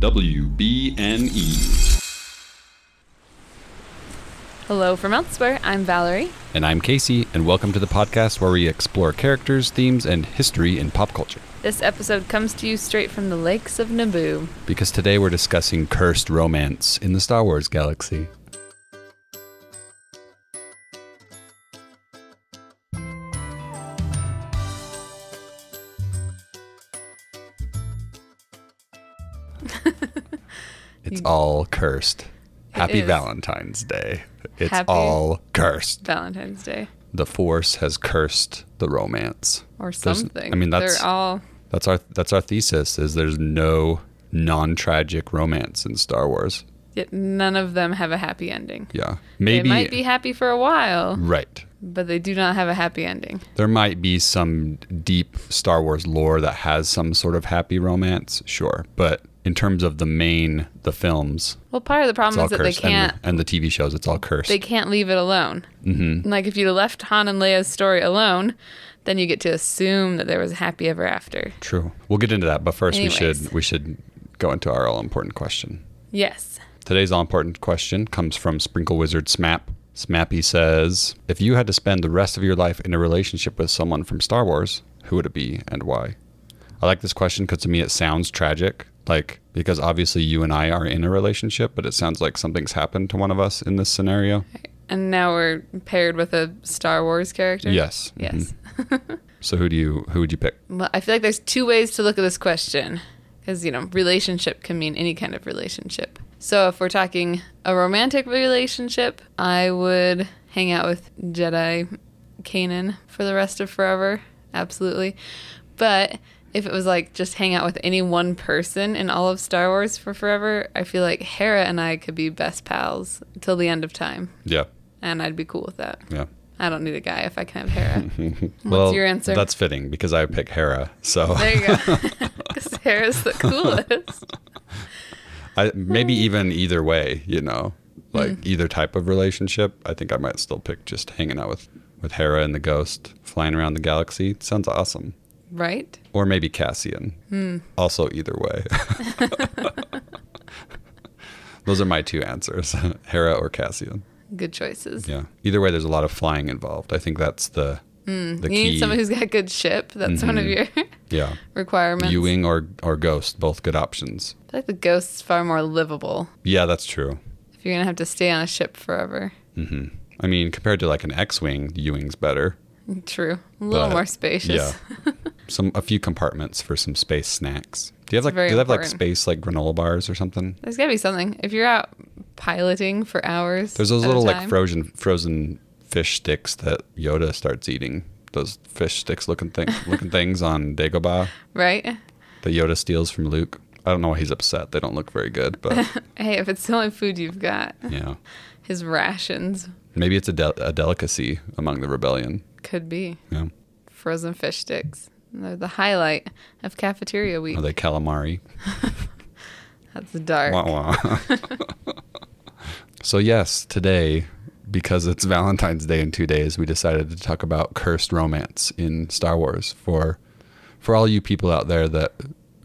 WBNE. Hello from elsewhere, I'm Valerie. And I'm Casey, and welcome to the podcast where we explore characters, themes, and history in pop culture. This episode comes to you straight from the lakes of Naboo. Because today we're discussing cursed romance in the Star Wars galaxy. It's all cursed. Happy Valentine's Day. It's Happy all cursed. Valentine's Day. The Force has cursed the romance, or something. There's, I mean, that's our thesis. Is there's no non-tragic romance in Star Wars? Yet none of them have a happy ending. Yeah, maybe they might be happy for a while. Right. But they do not have a happy ending. There might be some deep Star Wars lore that has some sort of happy romance, sure, but in terms of the films. Well, part of the problem is that they can't. And the TV shows, it's all cursed. They can't leave it alone. Mm-hmm. Like, if you left Han and Leia's story alone, then you get to assume that there was a happy ever after. True. We'll get into that, but first we should go into our all-important question. Yes. Today's all-important question comes from Sprinkle Wizard Smap. Smappy says, if you had to spend the rest of your life in a relationship with someone from Star Wars, who would it be and why? I like this question because to me it sounds tragic. Like, because obviously you and I are in a relationship, but it sounds like something's happened to one of us in this scenario. And now we're paired with a Star Wars character? Yes. Yes. Mm-hmm. So who would you pick? Well, I feel like there's two ways to look at this question. Because, you know, relationship can mean any kind of relationship. So if we're talking a romantic relationship, I would hang out with Jedi Kanan for the rest of forever. Absolutely. But if it was like just hang out with any one person in all of Star Wars for forever, I feel like Hera and I could be best pals till the end of time. Yeah. And I'd be cool with that. Yeah. I don't need a guy if I can have Hera. What's your answer? That's fitting because I pick Hera. So there you go. Because Hera's the coolest. Maybe even either way, you know, like either type of relationship. I think I might still pick just hanging out with Hera and the Ghost, flying around the galaxy. It sounds awesome. Right. Or maybe Cassian. Also either way. Those are my two answers, Hera or Cassian. Good choices. Yeah. Either way, there's a lot of flying involved. I think that's the key. You need someone who's got a good ship. That's one of your requirements. Ewing or Ghost, both good options. I feel like the Ghost's far more livable. Yeah, that's true. If you're going to have to stay on a ship forever. Mm-hmm. I mean, compared to like an X-wing, Ewing's better. True. A little more spacious. Yeah. A few compartments for some space snacks. Do they have like space like granola bars or something? There's gotta be something. If you're out piloting for hours. There's those little like frozen fish sticks that Yoda starts eating. Those fish sticks looking things on Dagobah. Right. That Yoda steals from Luke. I don't know why he's upset. They don't look very good, but hey, if it's the only food you've got. Yeah. His rations. Maybe it's a delicacy among the rebellion. Could be. Yeah. Frozen fish sticks. They're the highlight of cafeteria week. Are they calamari? That's dark. Wah, wah. So yes, today, because it's Valentine's Day in 2 days, we decided to talk about cursed romance in Star Wars for all you people out there that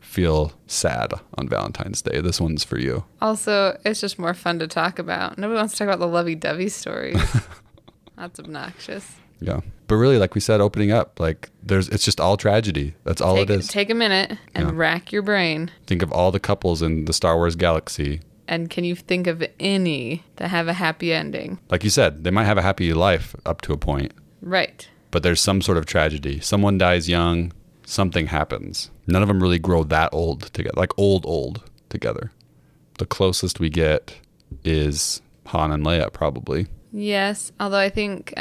feel sad on Valentine's Day. This one's for you. Also, it's just more fun to talk about. Nobody wants to talk about the lovey-dovey stories. That's obnoxious. Yeah. But really, like we said, opening up, like it's just all tragedy. That's all it is. Take a minute and rack your brain. Think of all the couples in the Star Wars galaxy. And can you think of any that have a happy ending? Like you said, they might have a happy life up to a point. Right. But there's some sort of tragedy. Someone dies young. Something happens. None of them really grow that old together, like old together. The closest we get is Han and Leia, probably. Yes. Although I think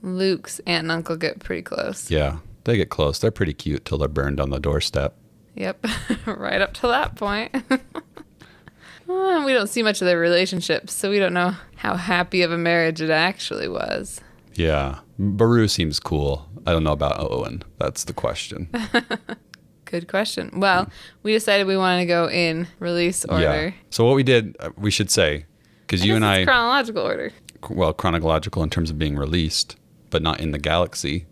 Luke's aunt and uncle get pretty close. Yeah, they get close. They're pretty cute till they're burned on the doorstep. Yep, right up to that point. Well, we don't see much of their relationships, so we don't know how happy of a marriage it actually was. Yeah, Baru seems cool. I don't know about Owen. That's the question. Good question. Well, we decided we wanted to go in release order. Yeah. So what we did, we should say, because you and I... chronological order. Well, chronological in terms of being released. But not in the galaxy,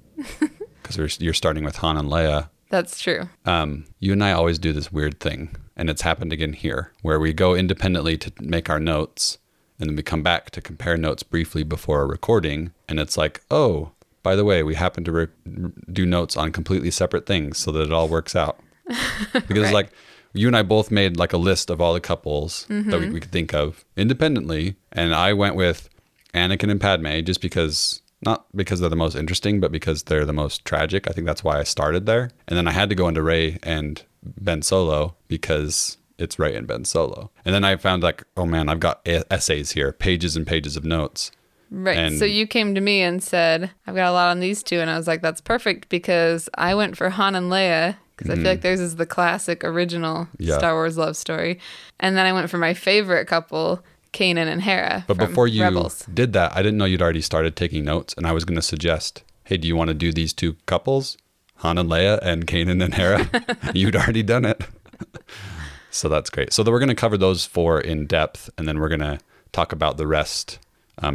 because you're starting with Han and Leia That's true. You and I always do this weird thing, and it's happened again here, where we go independently to make our notes, and then we come back to compare notes briefly before a recording, and it's like, oh, by the way, we happen to do notes on completely separate things so that it all works out. Because Right. It's like, you and I both made like a list of all the couples that we could think of independently, and I went with Anakin and Padme just because... Not because they're the most interesting, but because they're the most tragic. I think that's why I started there. And then I had to go into Rey and Ben Solo because it's Rey and Ben Solo. And then I found like, oh man, I've got essays here, pages and pages of notes. Right. And so you came to me and said, I've got a lot on these two. And I was like, that's perfect because I went for Han and Leia because I feel like theirs is the classic original Star Wars love story. And then I went for my favorite couple, Kanan and Hera. But before you did that, I didn't know you'd already started taking notes, and I was going to suggest, hey, do you want to do these two couples, Han and Leia and Kanan and Hera? You'd already done it. So that's great. So then we're going to cover those four in depth, and then we're going to talk about the rest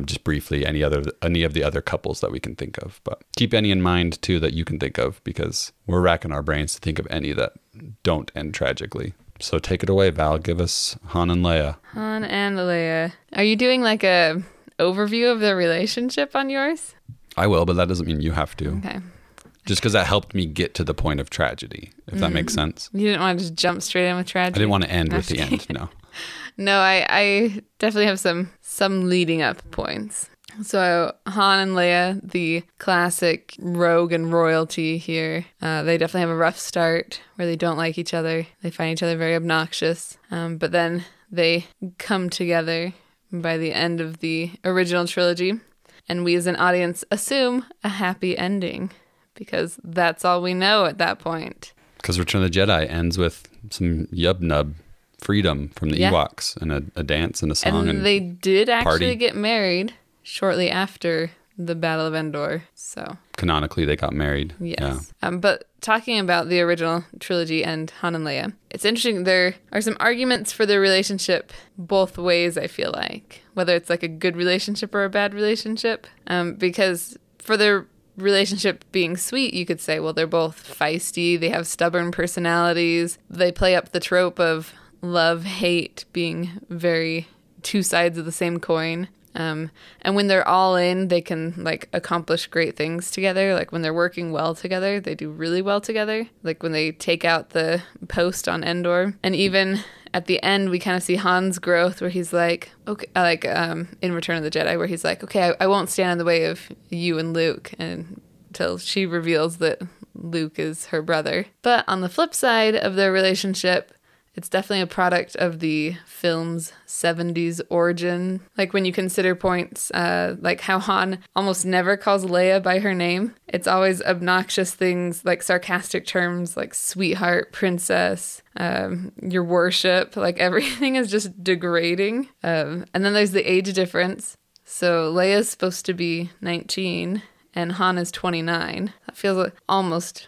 just briefly, any of the other couples that we can think of. But keep any in mind, too, that you can think of, because we're racking our brains to think of any that don't end tragically. So take it away, Val. Give us Han and Leia. Han and Leia. Are you doing like a overview of their relationship on yours? I will, but that doesn't mean you have to. Okay. Just because that helped me get to the point of tragedy, if that makes sense. You didn't want to just jump straight in with tragedy? I didn't want to end with the end, no. No, I definitely have some leading up points. So Han and Leia, the classic rogue and royalty here, they definitely have a rough start where they don't like each other. They find each other very obnoxious, but then they come together by the end of the original trilogy, and we as an audience assume a happy ending because that's all we know at that point. Because Return of the Jedi ends with some yub-nub freedom from the Ewoks and a dance and a song. And they did actually get married shortly after the Battle of Endor, so... Canonically, they got married. Yes. Yeah. But talking about the original trilogy and Han and Leia, it's interesting, there are some arguments for their relationship both ways, I feel like. Whether it's like a good relationship or a bad relationship. Because for their relationship being sweet, you could say, well, they're both feisty, they have stubborn personalities, they play up the trope of love-hate being very two sides of the same coin. And when they're all in, they can like accomplish great things together. Like when they're working well together, they do really well together. Like when they take out the post on Endor, and even at the end, we kind of see Han's growth where he's like, okay, like in Return of the Jedi, where he's like, okay, I won't stand in the way of you and Luke, and until she reveals that Luke is her brother. But on the flip side of their relationship, it's definitely a product of the film's 70s origin. Like when you consider points like how Han almost never calls Leia by her name. It's always obnoxious things like sarcastic terms like sweetheart, princess, your worship. Like everything is just degrading. And then there's the age difference. So Leia's supposed to be 19 and Han is 29. That feels like almost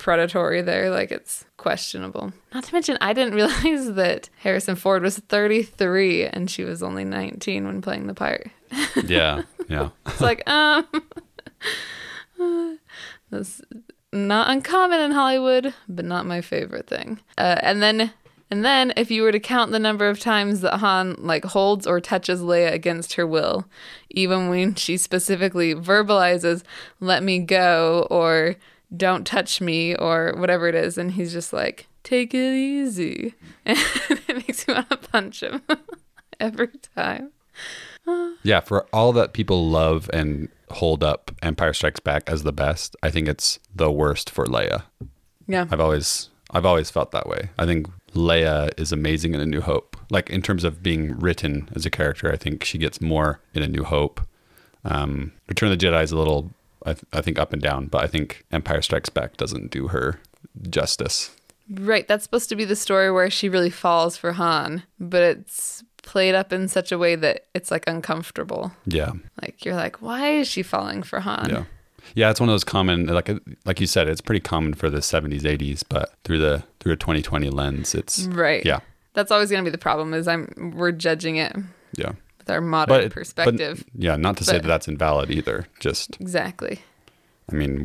predatory there, like it's questionable. Not to mention, I didn't realize that Harrison Ford was 33 and she was only 19 when playing the part. Yeah. It's like, that's not uncommon in Hollywood, but not my favorite thing. And then if you were to count the number of times that Han like holds or touches Leia against her will, even when she specifically verbalizes, let me go, or don't touch me, or whatever it is, and he's just like, take it easy, and it makes me want to punch him every time. Yeah, for all that people love and hold up Empire Strikes Back as the best, I think it's the worst for Leia. Yeah, I've always felt that way. I think Leia is amazing in A New Hope, like in terms of being written as a character. I think she gets more in A New Hope. Return of the Jedi is a little, I think, up and down, but I think Empire Strikes Back doesn't do her justice. Right, that's supposed to be the story where she really falls for Han, but it's played up in such a way that it's like uncomfortable. Yeah. Like you're like, why is she falling for Han? Yeah, it's one of those common, like you said, it's pretty common for the 70s, 80s, but through a 2020 lens, it's right. Yeah. That's always going to be the problem is we're judging it. Yeah. Our modern perspective. But, yeah, not to say that's invalid either. Just exactly. I mean,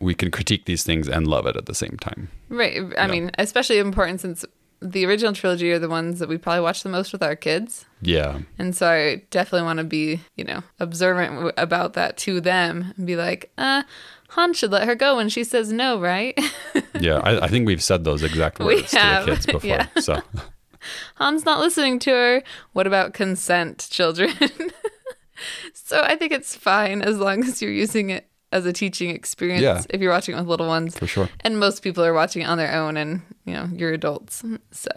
we can critique these things and love it at the same time. Right. I mean, especially important since the original trilogy are the ones that we probably watch the most with our kids. Yeah. And so I definitely want to be, observant about that to them and be like, Han should let her go when she says no, right? Yeah. I think we've said those exact words to the kids before. Yeah. So Han's not listening to her. What about consent, children? So I think it's fine as long as you're using it as a teaching experience, if you're watching it with little ones. For sure. And most people are watching it on their own, and, you're adults. So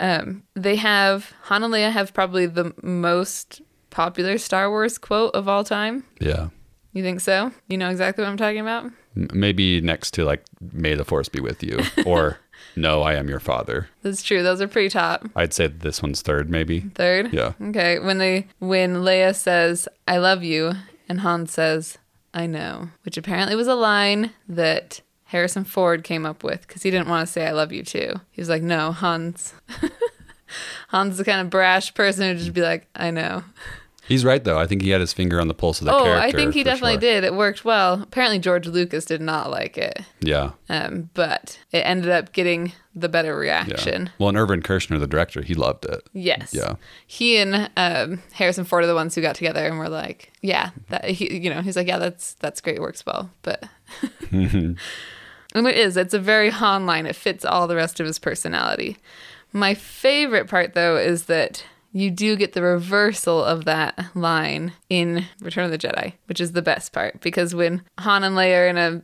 Han and Leia have probably the most popular Star Wars quote of all time. Yeah. You think so? You know exactly what I'm talking about? Maybe next to, may the Force be with you, or no, I am your father. That's true. Those are pretty top. I'd say this one's third, maybe. Third? Yeah. Okay. When Leia says, I love you, and Han says, I know, which apparently was a line that Harrison Ford came up with because he didn't want to say I love you too. He was like, no, Han's the kind of brash person who'd just be like, I know. He's right, though. I think he had his finger on the pulse of the character. I think he definitely did. It worked well. Apparently, George Lucas did not like it. Yeah. But it ended up getting the better reaction. Yeah. Well, and Irvin Kershner, the director, he loved it. Yes. Yeah. He and Harrison Ford are the ones who got together and were like, yeah, that, he's like, yeah, that's great. It works well. But and it's a very Han line. It fits all the rest of his personality. My favorite part, though, is that you do get the reversal of that line in Return of the Jedi, which is the best part, because when Han and Leia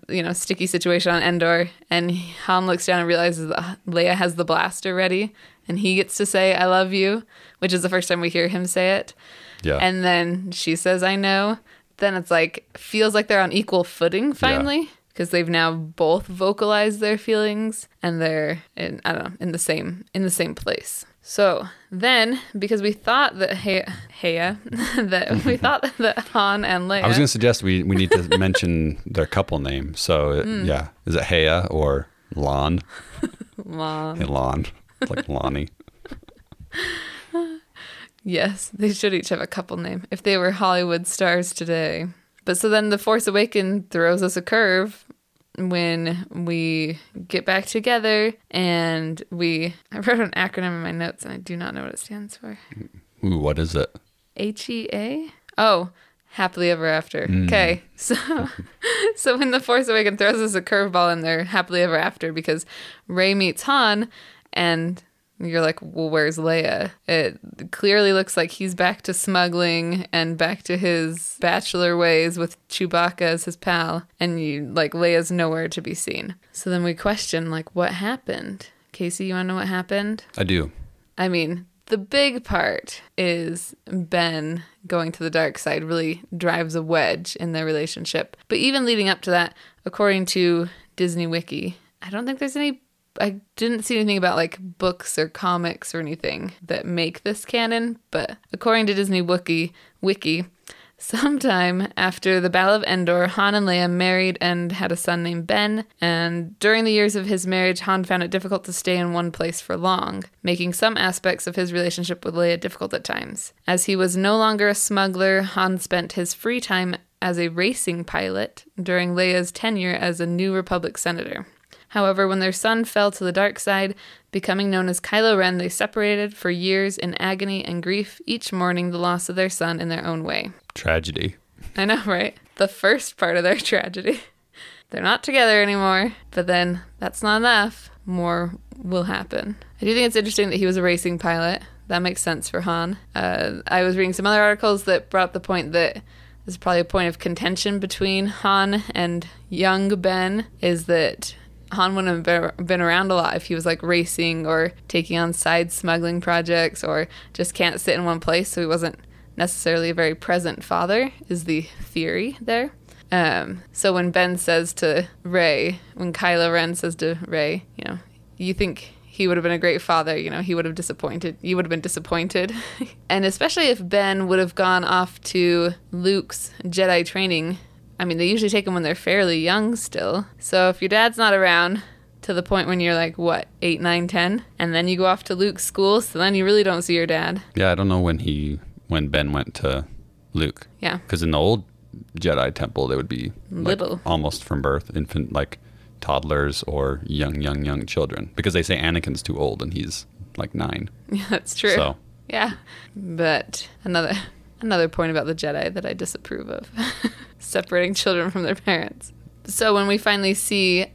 are in a sticky situation on Endor, and Han looks down and realizes that Leia has the blaster ready, and he gets to say I love you, which is the first time we hear him say it. Yeah. And then she says I know. Then it's feels like they're on equal footing finally. Yeah. Because they've now both vocalized their feelings, and they're in the same place. So then, because we thought that Han and Leia. I was going to suggest we need to mention their couple name. So is it Hea or Lon? Lon. Hey, Lon. It's like Lonnie. Yes, they should each have a couple name if they were Hollywood stars today. But so then The Force Awakens throws us a curve when we get back together and I wrote an acronym in my notes and I do not know what it stands for. Ooh, what is it? HEA? Oh, happily ever after. Mm. Okay. So when The Force Awakens throws us a curveball in there, happily ever after, because Rey meets Han and you're like, well, where's Leia? It clearly looks like he's back to smuggling and back to his bachelor ways with Chewbacca as his pal. And Leia's nowhere to be seen. So then we question, what happened? Casey, you want to know what happened? I do. I mean, the big part is Ben going to the dark side really drives a wedge in their relationship. But even leading up to that, according to Disney Wiki, I don't think there's any... I didn't see anything about books or comics or anything that make this canon, but according to Disney Wiki, sometime after the Battle of Endor, Han and Leia married and had a son named Ben, and during the years of his marriage, Han found it difficult to stay in one place for long, making some aspects of his relationship with Leia difficult at times. As he was no longer a smuggler, Han spent his free time as a racing pilot during Leia's tenure as a New Republic senator. However, when their son fell to the dark side, becoming known as Kylo Ren, they separated for years in agony and grief, each mourning the loss of their son in their own way. Tragedy. I know, right? The first part of their tragedy. They're not together anymore, but then that's not enough. More will happen. I do think it's interesting that he was a racing pilot. That makes sense for Han. I was reading some other articles that brought up the point that there's probably a point of contention between Han and young Ben, is that Han wouldn't have been around a lot if he was racing or taking on side smuggling projects or just can't sit in one place, so he wasn't necessarily a very present father is the theory there. So when Ben says to Rey, when Kylo Ren says to Rey, you think he would have been a great father, you would have been disappointed. And especially if Ben would have gone off to Luke's Jedi training. I mean, they usually take them when they're fairly young still. So if your dad's not around to the point when you're 8, 9, 10, and then you go off to Luke's school, so then you really don't see your dad. Yeah, I don't know when Ben went to Luke. Yeah. Because in the old Jedi temple, they would be like, almost from birth, infant, like toddlers or young children, because they say Anakin's too old and he's like 9. Yeah, that's true. So yeah, but another point about the Jedi that I disapprove of: separating children from their parents. So when we finally see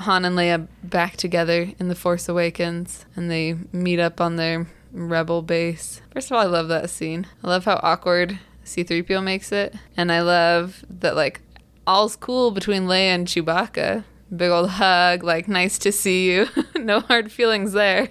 Han and Leia back together in The Force Awakens and they meet up on their Rebel base, first of all, I love that scene. I love how awkward C-3PO makes it, and I love that, like, all's cool between Leia and Chewbacca. Big old hug, like, nice to see you. No hard feelings there.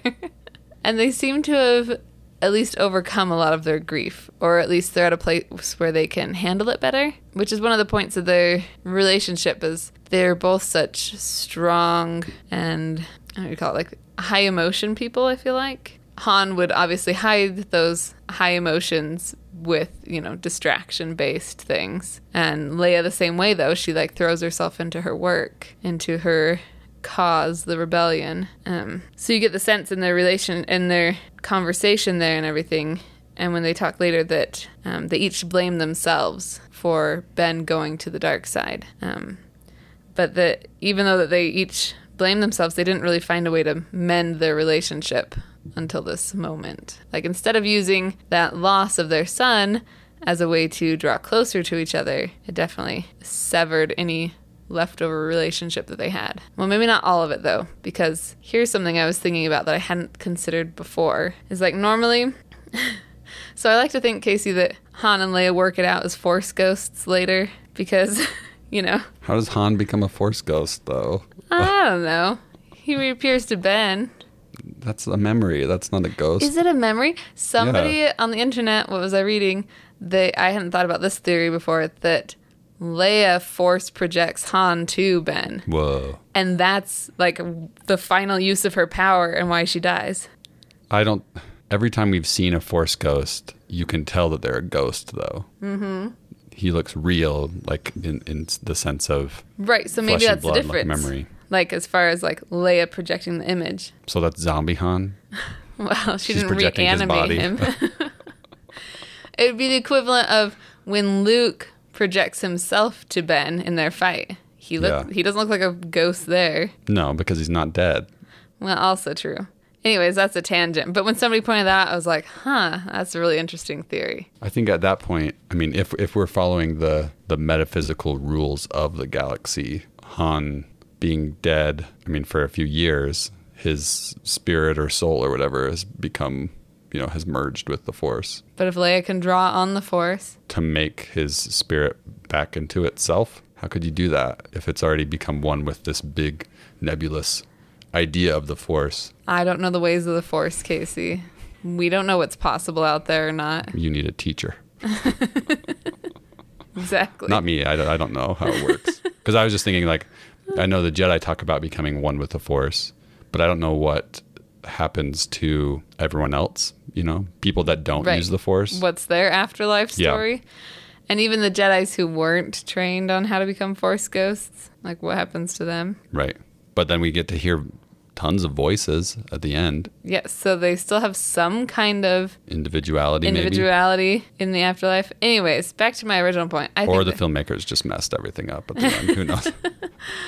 And they seem to have at least overcome a lot of their grief, or at least they're at a place where they can handle it better, which is one of the points of their relationship, is they're both such strong and, I don't know, you call it, like, high emotion people, I feel like. Han would obviously hide those high emotions with, you know, distraction-based things. And Leia the same way, though. She, like, throws herself into her work, into her cause, the rebellion. So you get the sense in their relation, in their conversation there and everything, and when they talk later, that they each blame themselves for Ben going to the dark side. But that even though that they each blame themselves, they didn't really find a way to mend their relationship until this moment. Like, instead of using that loss of their son as a way to draw closer to each other, it definitely severed any leftover relationship that they had. Well, maybe not all of it, though, because here's something I was thinking about that I hadn't considered before. Is, like, normally... So I like to think, Casey, that Han and Leia work it out as Force ghosts later, because, you know... How does Han become a Force ghost, though? I don't know. He reappears to Ben... That's a memory. That's not a ghost. Is it a memory? Somebody on the internet, what was I reading? I hadn't thought about this theory before, that Leia force projects Han to Ben. Whoa. And that's, like, the final use of her power and why she dies. Every time we've seen a Force ghost, you can tell that they're a ghost, though. Mm-hmm. He looks real, like, in the sense of... Right, so maybe that's the difference. Like memory. Like, as far as, like, Leia projecting the image. So that's zombie Han? Well, she's didn't reanimate him. It would be the equivalent of when Luke projects himself to Ben in their fight. He doesn't look like a ghost there. No, because he's not dead. Well, also true. Anyways, that's a tangent. But when somebody pointed that out, I was like, huh, that's a really interesting theory. I think at that point, I mean, if we're following the metaphysical rules of the galaxy, Han... being dead, I mean, for a few years, his spirit or soul or whatever has become, you know, has merged with the Force. But if Leia can draw on the Force... to make his spirit back into itself, how could you do that if it's already become one with this big, nebulous idea of the Force? I don't know the ways of the Force, Casey. We don't know what's possible out there or not. You need a teacher. Exactly. Not me. I don't know how it works. Because I was just thinking, like... I know the Jedi talk about becoming one with the Force, but I don't know what happens to everyone else, you know, people that don't use the Force. What's their afterlife story? Yeah. And even the Jedis who weren't trained on how to become Force ghosts, like, what happens to them? Right. But then we get to hear tons of voices at the end. Yes, so they still have some kind of... Individuality in the afterlife. Anyways, back to my original point. I think the filmmakers just messed everything up at the end. Who knows?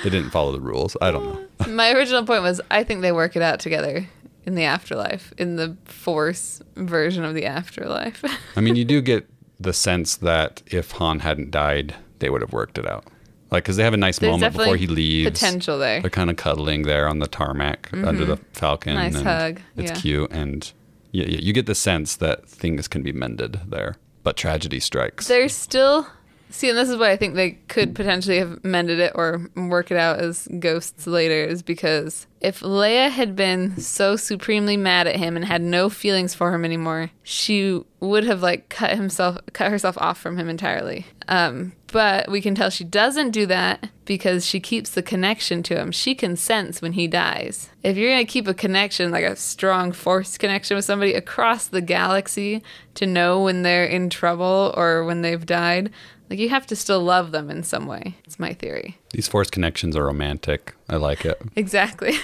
They didn't follow the rules. I don't know. My original point was, I think they work it out together in the afterlife, in the Force version of the afterlife. I mean, you do get the sense that if Han hadn't died, they would have worked it out. Like, because they have a nice moment before he leaves. Potential there. They're kind of cuddling there on the tarmac under the Falcon. Nice and hug. It's cute. And you get the sense that things can be mended there. But tragedy strikes. They're still... See, and this is why I think they could potentially have mended it or work it out as ghosts later, is because if Leia had been so supremely mad at him and had no feelings for him anymore, she would have, like, cut herself off from him entirely. But we can tell she doesn't do that because she keeps the connection to him. She can sense when he dies. If you're going to keep a connection, like a strong Force connection with somebody across the galaxy, to know when they're in trouble or when they've died... Like, you have to still love them in some way. It's my theory. These Force connections are romantic. I like it. Exactly.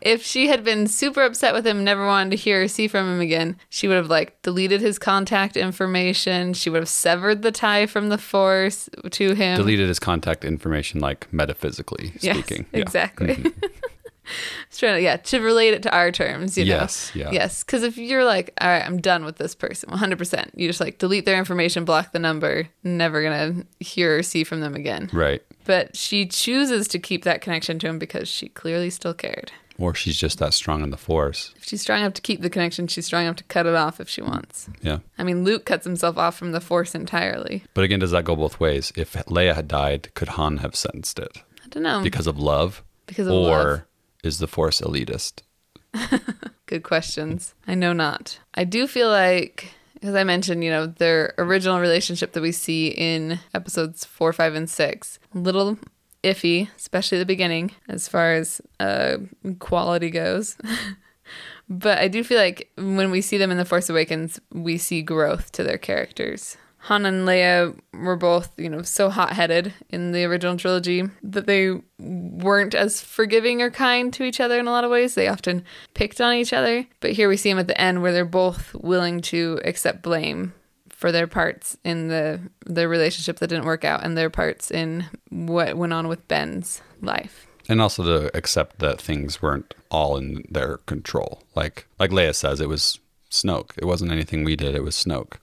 If she had been super upset with him, never wanted to hear or see from him again, she would have, like, deleted his contact information. She would have severed the tie from the Force to him. Deleted his contact information, like, metaphysically speaking. Yes, exactly. Yeah. Mm-hmm. To relate it to our terms, you know? Yes, yeah. Yes, because if you're like, all right, I'm done with this person, 100%, you just, like, delete their information, block the number, never going to hear or see from them again. Right. But she chooses to keep that connection to him because she clearly still cared. Or she's just that strong in the Force. If she's strong enough to keep the connection, she's strong enough to cut it off if she wants. Yeah. I mean, Luke cuts himself off from the Force entirely. But again, does that go both ways? If Leia had died, could Han have sensed it? I don't know. Because of love? Because of love. Or is the Force elitist? Good questions. I know not. I do feel like, as I mentioned, you know, their original relationship that we see in episodes 4, 5, and 6, a little iffy, especially the beginning, as far as quality goes. But I do feel like when we see them in The Force Awakens, we see growth to their characters. Han and Leia were both, you know, so hot-headed in the original trilogy that they weren't as forgiving or kind to each other in a lot of ways. They often picked on each other. But here we see them at the end where they're both willing to accept blame for their parts in the relationship that didn't work out and their parts in what went on with Ben's life. And also to accept that things weren't all in their control. Like Leia says, it was Snoke. It wasn't anything we did. It was Snoke.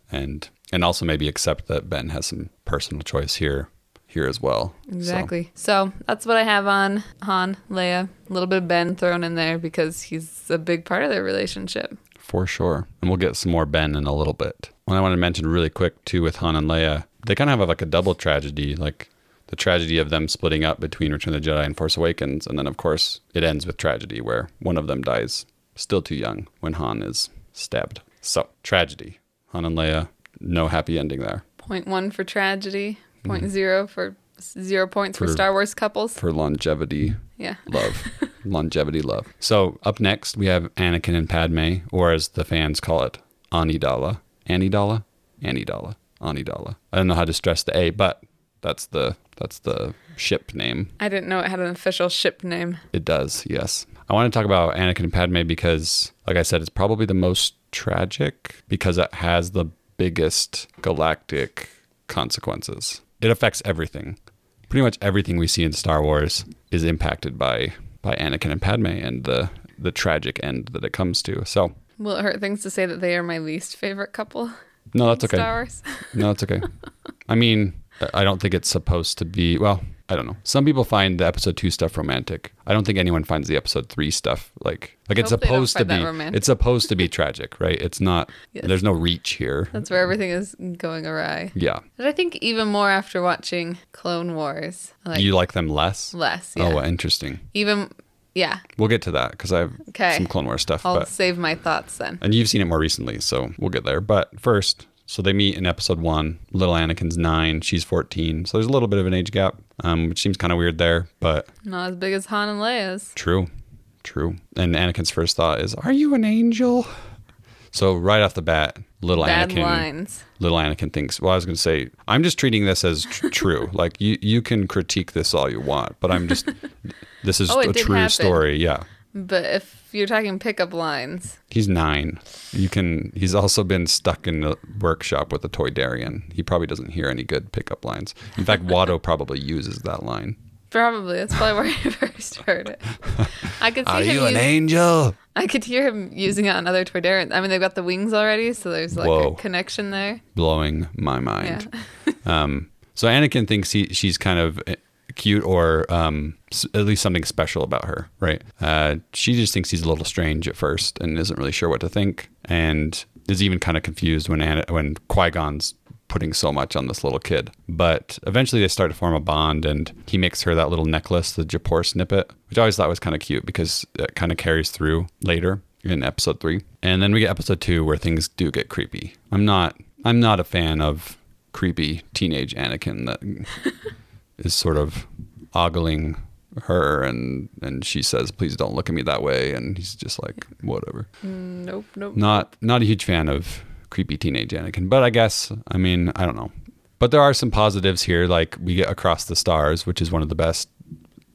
And also maybe accept that Ben has some personal choice here as well. Exactly. So that's what I have on Han, Leia. A little bit of Ben thrown in there because he's a big part of their relationship. For sure. And we'll get some more Ben in a little bit. One I want to mention really quick, too, with Han and Leia, they kind of have like a double tragedy, like the tragedy of them splitting up between Return of the Jedi and Force Awakens. And then, of course, it ends with tragedy where one of them dies still too young when Han is stabbed. So tragedy. Han and Leia. No happy ending there. 0.1 for tragedy. 0.0 for 0 points for Star Wars couples. For longevity. Yeah. Love. Longevity love. So up next, we have Anakin and Padme, or as the fans call it, Amidala. Amidala? Amidala. Amidala. I don't know how to stress the A, but that's the ship name. I didn't know it had an official ship name. It does, yes. I want to talk about Anakin and Padme because, like I said, it's probably the most tragic because it has the biggest galactic consequences. It affects everything. Pretty much everything we see in Star Wars is impacted by Anakin and Padme and the tragic end that it comes to. So, will it hurt things to say that they are my least favorite couple? No, that's okay. Star Wars? No, it's okay. I mean, I don't think it's supposed to be, well, I don't know. Some people find the episode 2 stuff romantic. I don't think anyone finds the episode 3 stuff like it's supposed to be. It's supposed to be tragic, right? It's not. Yes. There's no reach here. That's where everything is going awry. Yeah. But I think even more after watching Clone Wars, you like them less. Less. Yeah. Oh, interesting. Even. Yeah. We'll get to that because I have some Clone Wars stuff. I'll save my thoughts then. And you've seen it more recently, so we'll get there. But first. So they meet in episode 1. Little Anakin's 9. She's 14. So there's a little bit of an age gap, which seems kind of weird there, but not as big as Han and Leia's. True. And Anakin's first thought is, "Are you an angel?" So right off the bat, little Anakin thinks, "Well, I was going to say, I'm just treating this as true. Like you can critique this all you want, but I'm just this is a true story." Yeah. But if you're talking pickup lines, he's 9. He's also been stuck in the workshop with a Toydarian. He probably doesn't hear any good pickup lines. In fact, Watto probably uses that line. Probably. That's probably where he first heard it. I could see Are him you using, an angel? I could hear him using it on other Toydarians. I mean, they've got the wings already, so there's like a connection there. Blowing my mind. Yeah. So Anakin thinks she's kind of cute or at least something special about her, right? She just thinks he's a little strange at first and isn't really sure what to think and is even kind of confused when Qui-Gon's putting so much on this little kid. But eventually they start to form a bond and he makes her that little necklace, the Japor snippet, which I always thought was kind of cute because it kind of carries through later in episode 3. And then we get episode 2 where things do get creepy. I'm not a fan of creepy teenage Anakin that is sort of ogling her and she says, "Please don't look at me that way," and he's just like, whatever. Nope. Not a huge fan of creepy teenage Anakin, but I guess, I mean, I don't know. But there are some positives here, like we get Across the Stars, which is one of the best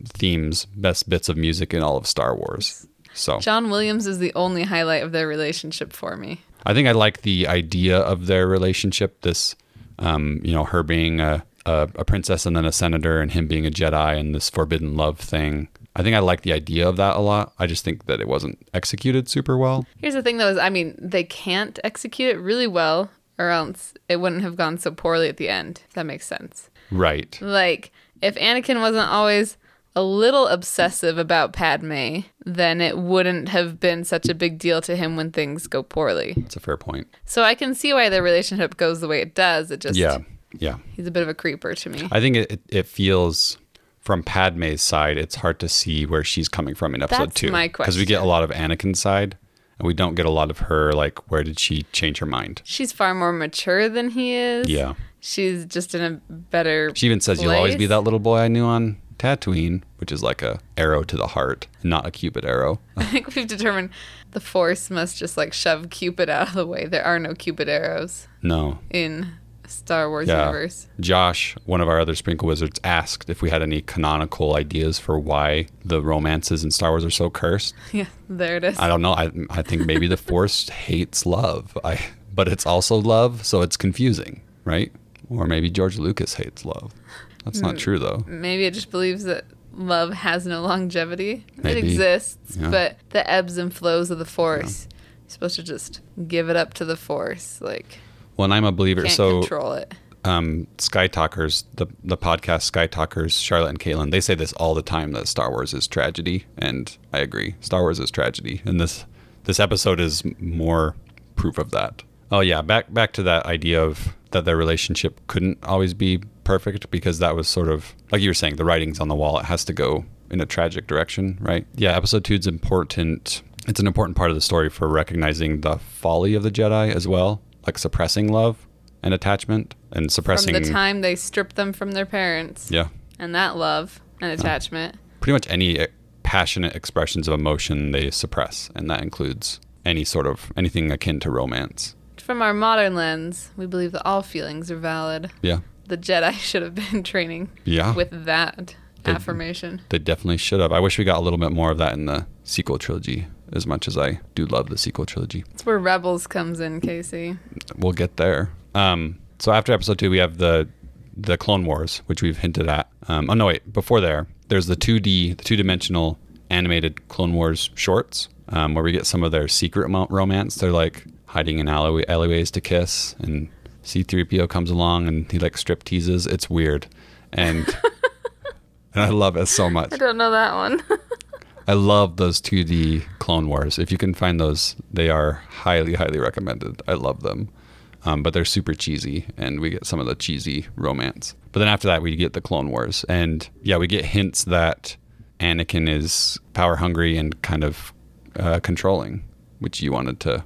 themes, best bits of music in all of Star Wars. So John Williams is the only highlight of their relationship for me. I think I like the idea of their relationship. This, you know, her being a princess and then a senator, and him being a Jedi, and this forbidden love thing. I think I like the idea of that a lot. I just think that it wasn't executed super well. Here's the thing, though, is, I mean, they can't execute it really well, or else it wouldn't have gone so poorly at the end, if that makes sense. Right. Like, if Anakin wasn't always a little obsessive about Padme, then it wouldn't have been such a big deal to him when things go poorly. That's a fair point. So I can see why their relationship goes the way it does. It just... Yeah, yeah. He's a bit of a creeper to me. I think it feels... From Padme's side, it's hard to see where she's coming from in episode 2. That's my question. Because we get a lot of Anakin's side, and we don't get a lot of her, like, where did she change her mind? She's far more mature than he is. Yeah. She's just in a better place. She even says, you'll always be that little boy I knew on Tatooine, which is like a arrow to the heart, not a Cupid arrow. I think we've determined the Force must just, like, shove Cupid out of the way. There are no Cupid arrows. No. In... Star Wars universe. Josh, one of our other Sprinkle Wizards, asked if we had any canonical ideas for why the romances in Star Wars are so cursed. Yeah, there it is. I don't know. I think maybe the Force hates love, but it's also love, so it's confusing, right? Or maybe George Lucas hates love. That's not true, though. Maybe it just believes that love has no longevity. Maybe. It exists, but the ebbs and flows of the Force. Yeah. You're supposed to just give it up to the Force, like... Well, and I'm a believer. Can't so control it. Sky Talkers, the podcast Sky Talkers, Charlotte and Caitlin, they say this all the time, that Star Wars is tragedy, and I agree. Star Wars is tragedy, and this episode is more proof of that. Oh yeah, back to that idea of that their relationship couldn't always be perfect, because that was sort of, like you were saying, the writing's on the wall. It has to go in a tragic direction, right? Yeah, episode 2 is important. It's an important part of the story for recognizing the folly of the Jedi as well. Like suppressing love and attachment, and suppressing... From the time they stripped them from their parents. Yeah. And that love and attachment. Pretty much any passionate expressions of emotion they suppress, and that includes anything akin to romance. From our modern lens, we believe that all feelings are valid. Yeah. The Jedi should have been training with that affirmation. They definitely should have. I wish we got a little bit more of that in the sequel trilogy, as much as I do love the sequel trilogy. That's where Rebels comes in, Casey. We'll get there. So after episode 2, we have the Clone Wars, which we've hinted at. Before there's the two-dimensional animated Clone Wars shorts, where we get some of their secret romance. They're like hiding in alleyways to kiss, and C-3PO comes along and he like strip teases. It's weird. And I love it so much. I don't know that one. I love those 2D Clone Wars. If you can find those, they are highly, highly recommended. I love them. But they're super cheesy, and we get some of the cheesy romance. But then after that, we get the Clone Wars. And yeah, we get hints that Anakin is power hungry and kind of controlling, which you wanted to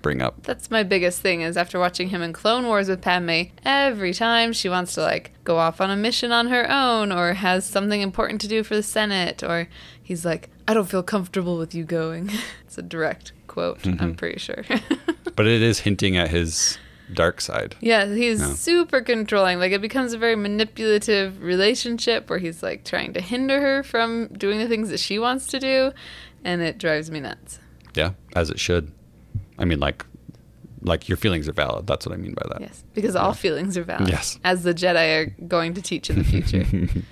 bring up. That's my biggest thing, is after watching him in Clone Wars with Padme, every time she wants to like go off on a mission on her own, or has something important to do for the Senate, or he's like, I don't feel comfortable with you going. It's a direct quote, I'm pretty sure. But it is hinting at his dark side. Yeah, he's super controlling. Like, it becomes a very manipulative relationship where he's, like, trying to hinder her from doing the things that she wants to do, and it drives me nuts. Yeah, as it should. I mean, like your feelings are valid. That's what I mean by that. Yes, because all feelings are valid. Yes. As the Jedi are going to teach in the future.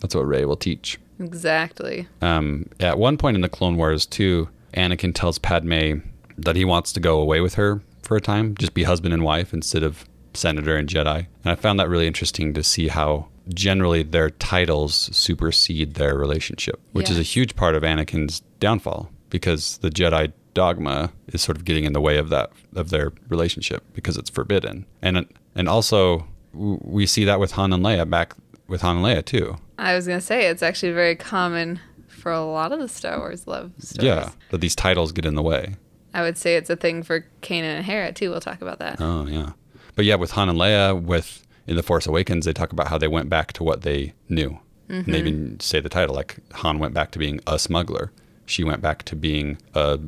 That's what Rey will teach. Exactly. At one point in the Clone Wars, too, Anakin tells Padme that he wants to go away with her for a time, just be husband and wife instead of senator and Jedi. And I found that really interesting to see how generally their titles supersede their relationship, which is a huge part of Anakin's downfall, because the Jedi dogma is sort of getting in the way of that, of their relationship, because it's forbidden. And also we see that with Han and Leia too. I was going to say, it's actually very common for a lot of the Star Wars love stories. Yeah, that these titles get in the way. I would say it's a thing for Kanan and Hera, too. We'll talk about that. Oh, yeah. But yeah, with Han and Leia, in The Force Awakens, they talk about how they went back to what they knew. Mm-hmm. And they even say the title, like, Han went back to being a smuggler. She went back to being a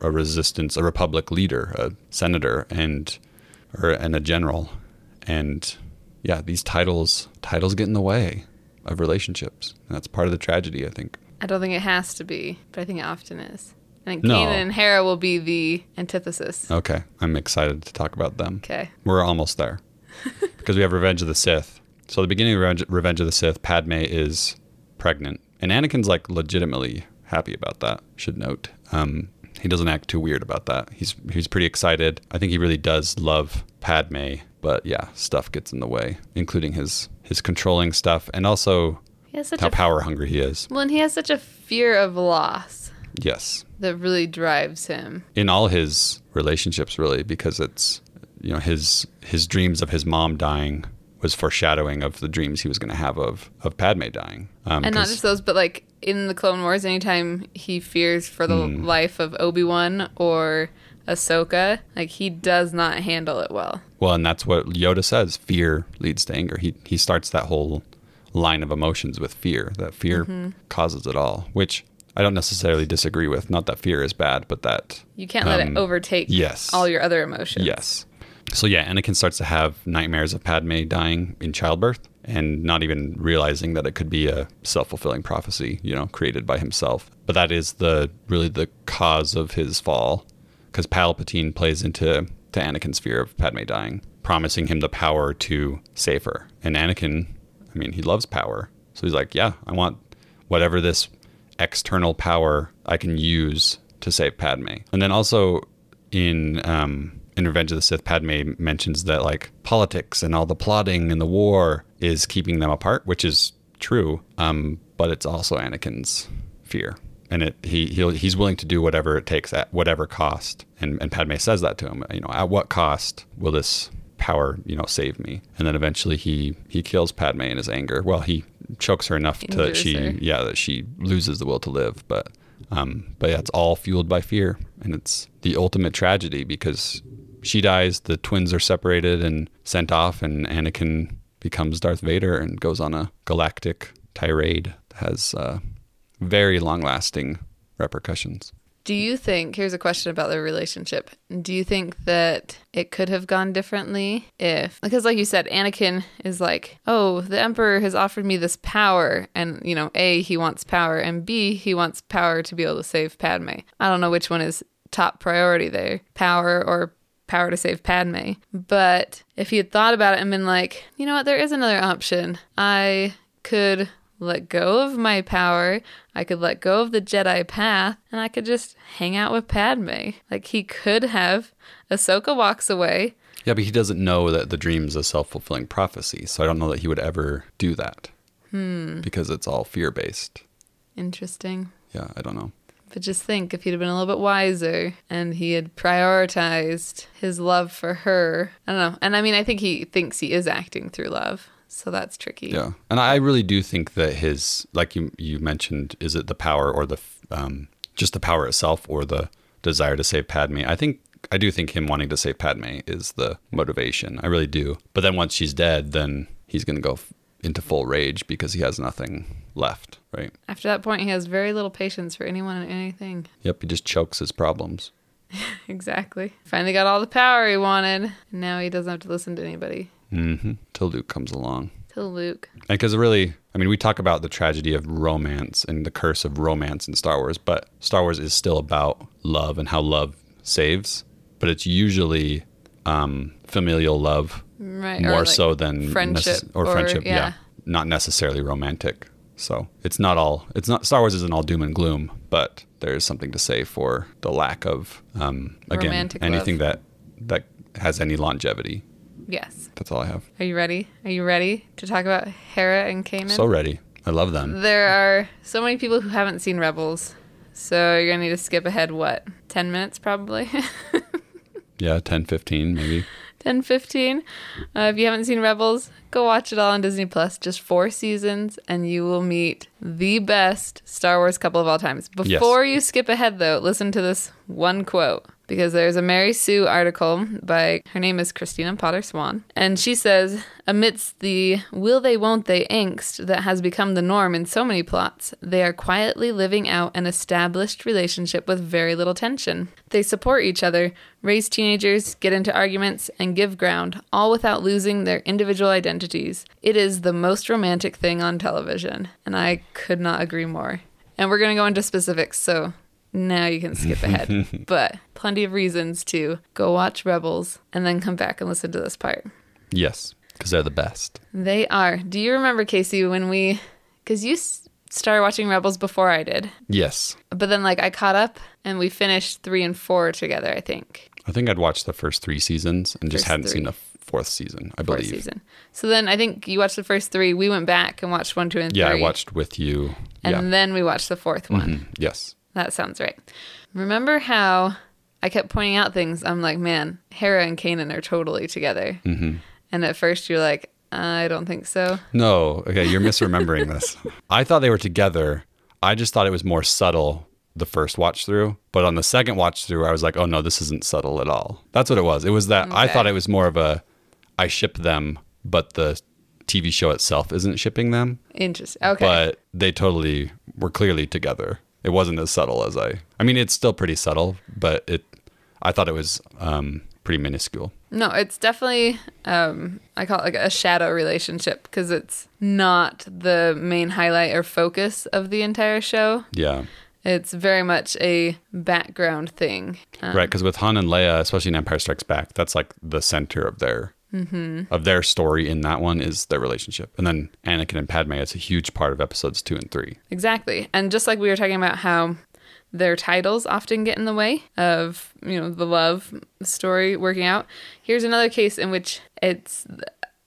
resistance, a republic leader, a senator, and a general. And yeah, these titles get in the way. of relationships. And that's part of the tragedy, I think. I don't think it has to be, but I think it often is. I think Kanan and Hera will be the antithesis. Okay. I'm excited to talk about them. Okay. We're almost there. Because we have Revenge of the Sith. So at the beginning of Revenge of the Sith, Padme is pregnant. And Anakin's like legitimately happy about that, should note. He doesn't act too weird about that. He's pretty excited. I think he really does love Padme, but yeah, stuff gets in the way, including his controlling stuff and also how power hungry he is. Well, and he has such a fear of loss. Yes. That really drives him. In all his relationships, really, because it's, you know, his dreams of his mom dying was foreshadowing of the dreams he was going to have of Padme dying. And not just those, but like in the Clone Wars, anytime he fears for the life of Obi-Wan or Ahsoka, like he does not handle it well. Well, and that's what Yoda says, fear leads to anger. He starts that whole line of emotions with fear, that fear causes it all, which I don't necessarily disagree with. Not that fear is bad, but that... You can't let it overtake all your other emotions. Yes. So yeah, Anakin starts to have nightmares of Padme dying in childbirth and not even realizing that it could be a self-fulfilling prophecy, you know, created by himself. But that is really the cause of his fall, because Palpatine plays into Anakin's fear of Padme dying, promising him the power to save her. And Anakin, I mean, he loves power. So he's like, yeah, I want whatever this external power I can use to save Padme. And then also in Revenge of the Sith, Padme mentions that like politics and all the plotting and the war is keeping them apart, which is true. But it's also Anakin's fear, and he's willing to do whatever it takes at whatever cost. And Padme says that to him, you know, at what cost will this power, you know, save me? And then eventually he kills Padme in his anger. Well, he chokes her enough that she loses the will to live. But yeah, it's all fueled by fear, and it's the ultimate tragedy because she dies, the twins are separated and sent off, and Anakin becomes Darth Vader and goes on a galactic tirade that has very long-lasting repercussions. Do you think, here's a question about their relationship, do you think that it could have gone differently if, because like you said, Anakin is like, oh, the Emperor has offered me this power, and, you know, A, he wants power, and B, he wants power to be able to save Padme. I don't know which one is top priority there, power or power to save Padme. But if he had thought about it and been like, you know what, there is another option. I could let go of my power, I could let go of the Jedi path, and I could just hang out with Padme. Like, he could have. Ahsoka walks away. Yeah, but he doesn't know that the dream's a self-fulfilling prophecy, so I don't know that he would ever do that. Because it's all fear-based. Interesting. Yeah, I don't know. But just think, if he'd have been a little bit wiser and he had prioritized his love for her, I don't know. And I mean, I think he thinks he is acting through love. So that's tricky. Yeah. And I really do think that his, like you mentioned, is it the power or the just the power itself or the desire to save Padme? I do think him wanting to save Padme is the motivation. I really do. But then once she's dead, then he's going to go into full rage because he has nothing left, right? After that point, he has very little patience for anyone and anything. Yep. He just chokes his problems. Exactly. Finally got all the power he wanted. And now he doesn't have to listen to anybody. Till Luke comes along. Because really, I mean, we talk about the tragedy of romance and the curse of romance in Star Wars, but Star Wars is still about love and how love saves, but it's usually familial love, right, more like so than friendship or friendship. Yeah, not necessarily romantic. So Star Wars isn't all doom and gloom, but there is something to say for the lack of again romantic anything love. that has any longevity. Yes. That's all I have. Are you ready to talk about Hera and Kanan? So ready. I love them. There are so many people who haven't seen Rebels, so you're going to need to skip ahead, 10 minutes probably? Yeah, 10, 15 maybe. 10, 15. If you haven't seen Rebels, go watch it all on Disney+. Just 4 seasons, and you will meet the best Star Wars couple of all times. Before you skip ahead, though, listen to this one quote. because there's a Mary Sue article by, her name is Christina Potter Swan, and she says, amidst the will they won't they angst that has become the norm in so many plots, they are quietly living out an established relationship with very little tension. They support each other, raise teenagers, get into arguments, and give ground, all without losing their individual identities. It is the most romantic thing on television, and I could not agree more. And we're going to go into specifics, so now you can skip ahead. But plenty of reasons to go watch Rebels and then come back and listen to this part. Yes, because they're the best. They are. Do you remember, Casey, when we... Because you started watching Rebels before I did. Yes. But then, like, I caught up and we finished 3 and 4 together, I think. I think I'd watched the first 3 seasons and just hadn't seen the fourth season, I believe. So then I think you watched the first 3. We went back and watched 1, 2, and 3. Yeah, I watched with you. And then we watched the fourth one. Mm-hmm. Yes. That sounds right. Remember how I kept pointing out things? I'm like, man, Hera and Kanan are totally together. Mm-hmm. And at first you're like, I don't think so. No. Okay, you're misremembering this. I thought they were together. I just thought it was more subtle the first watch through. But on the second watch through, I was like, oh, no, this isn't subtle at all. That's what it was. It was that I thought it was more of a, I ship them, but the TV show itself isn't shipping them. Interesting. Okay. But they totally were clearly together. It wasn't as subtle as I mean, it's still pretty subtle, but I thought it was pretty minuscule. No, it's definitely, I call it like a shadow relationship because it's not the main highlight or focus of the entire show. Yeah. It's very much a background thing. Right, because with Han and Leia, especially in Empire Strikes Back, that's like the center of their story in that one is their relationship. And then Anakin and Padme, it's a huge part of episodes 2 and 3. Exactly. And just like we were talking about how their titles often get in the way of, you know, the love story working out. Here's another case in which it's,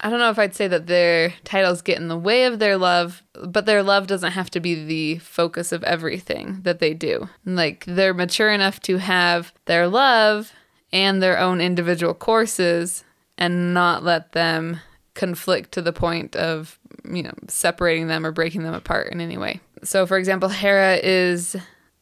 I don't know if I'd say that their titles get in the way of their love, but their love doesn't have to be the focus of everything that they do. Like, they're mature enough to have their love and their own individual courses and not let them conflict to the point of, you know, separating them or breaking them apart in any way. So, for example, Hera is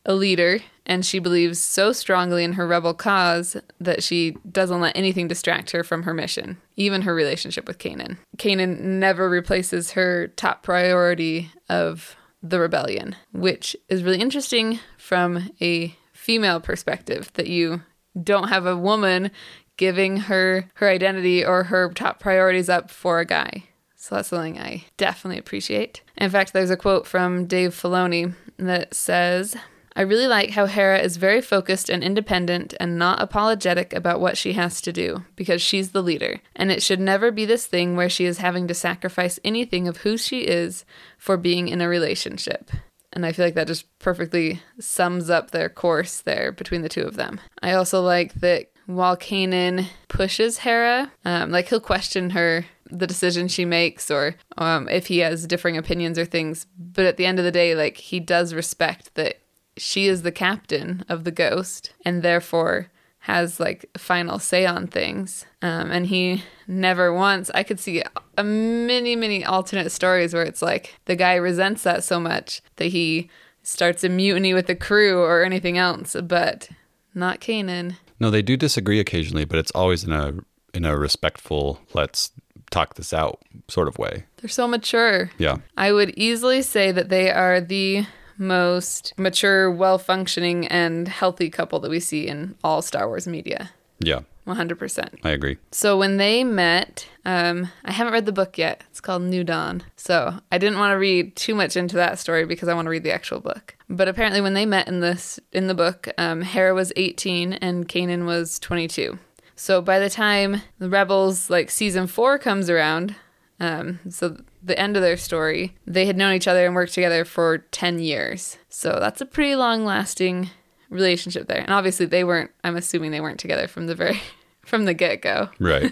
a leader, and she believes so strongly in her rebel cause that she doesn't let anything distract her from her mission, even her relationship with Kanan. Kanan never replaces her top priority of the rebellion, which is really interesting from a female perspective, that you don't have a woman giving her identity or her top priorities up for a guy. So that's something I definitely appreciate. In fact, there's a quote from Dave Filoni that says, I really like how Hera is very focused and independent and not apologetic about what she has to do, because she's the leader. And it should never be this thing where she is having to sacrifice anything of who she is for being in a relationship. And I feel like that just perfectly sums up their course there between the two of them. I also like that while Kanan pushes Hera, like he'll question her, the decision she makes, or if he has differing opinions or things. But at the end of the day, like, he does respect that she is the captain of the Ghost and therefore has like final say on things. And he never once, I could see a many alternate stories where it's like the guy resents that so much that he starts a mutiny with the crew or anything else, but not Kanan. No, they do disagree occasionally, but it's always in a respectful, let's talk this out sort of way. They're so mature. Yeah. I would easily say that they are the most mature, well-functioning, and healthy couple that we see in all Star Wars media. Yeah. 100%. I agree. So when they met, I haven't read the book yet. It's called New Dawn. So I didn't want to read too much into that story because I want to read the actual book. But apparently when they met in the book, Hera was 18 and Kanan was 22. So by the time the Rebels, like season 4 comes around, so the end of their story, they had known each other and worked together for 10 years. So that's a pretty long-lasting relationship there. And obviously they weren't, I'm assuming they weren't together from the get-go. Right.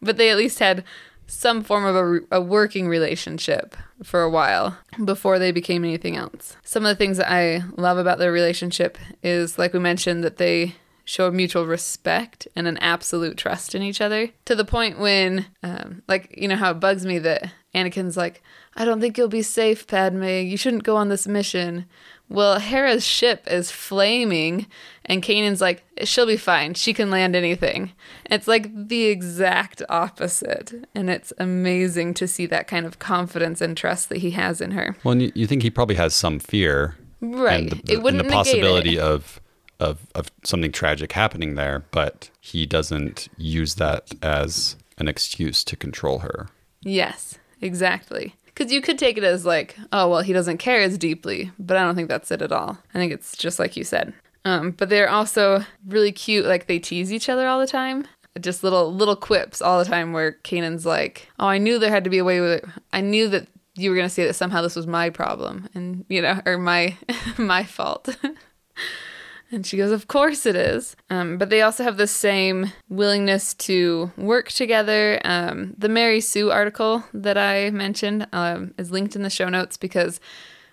But they at least had some form of a working relationship for a while before they became anything else. Some of the things that I love about their relationship is, like we mentioned, that they show mutual respect and an absolute trust in each other, to the point when, like, you know how it bugs me that Anakin's like, I don't think you'll be safe, Padme. You shouldn't go on this mission. Well, Hera's ship is flaming, and Kanan's like, she'll be fine. She can land anything. It's like the exact opposite, and it's amazing to see that kind of confidence and trust that he has in her. Well, and you think he probably has some fear. Right. And it wouldn't negate it. And the possibility of something tragic happening there, but he doesn't use that as an excuse to control her. Yes, exactly. Because you could take it as like, oh, well, he doesn't care as deeply, but I don't think that's it at all. I think it's just like you said. But they're also really cute. Like, they tease each other all the time. Just little quips all the time where Kanan's like, oh, I knew there had to be a way with it. I knew that you were going to say that somehow this was my problem and, you know, or my fault. And she goes, of course it is. But they also have the same willingness to work together. The Mary Sue article that I mentioned is linked in the show notes because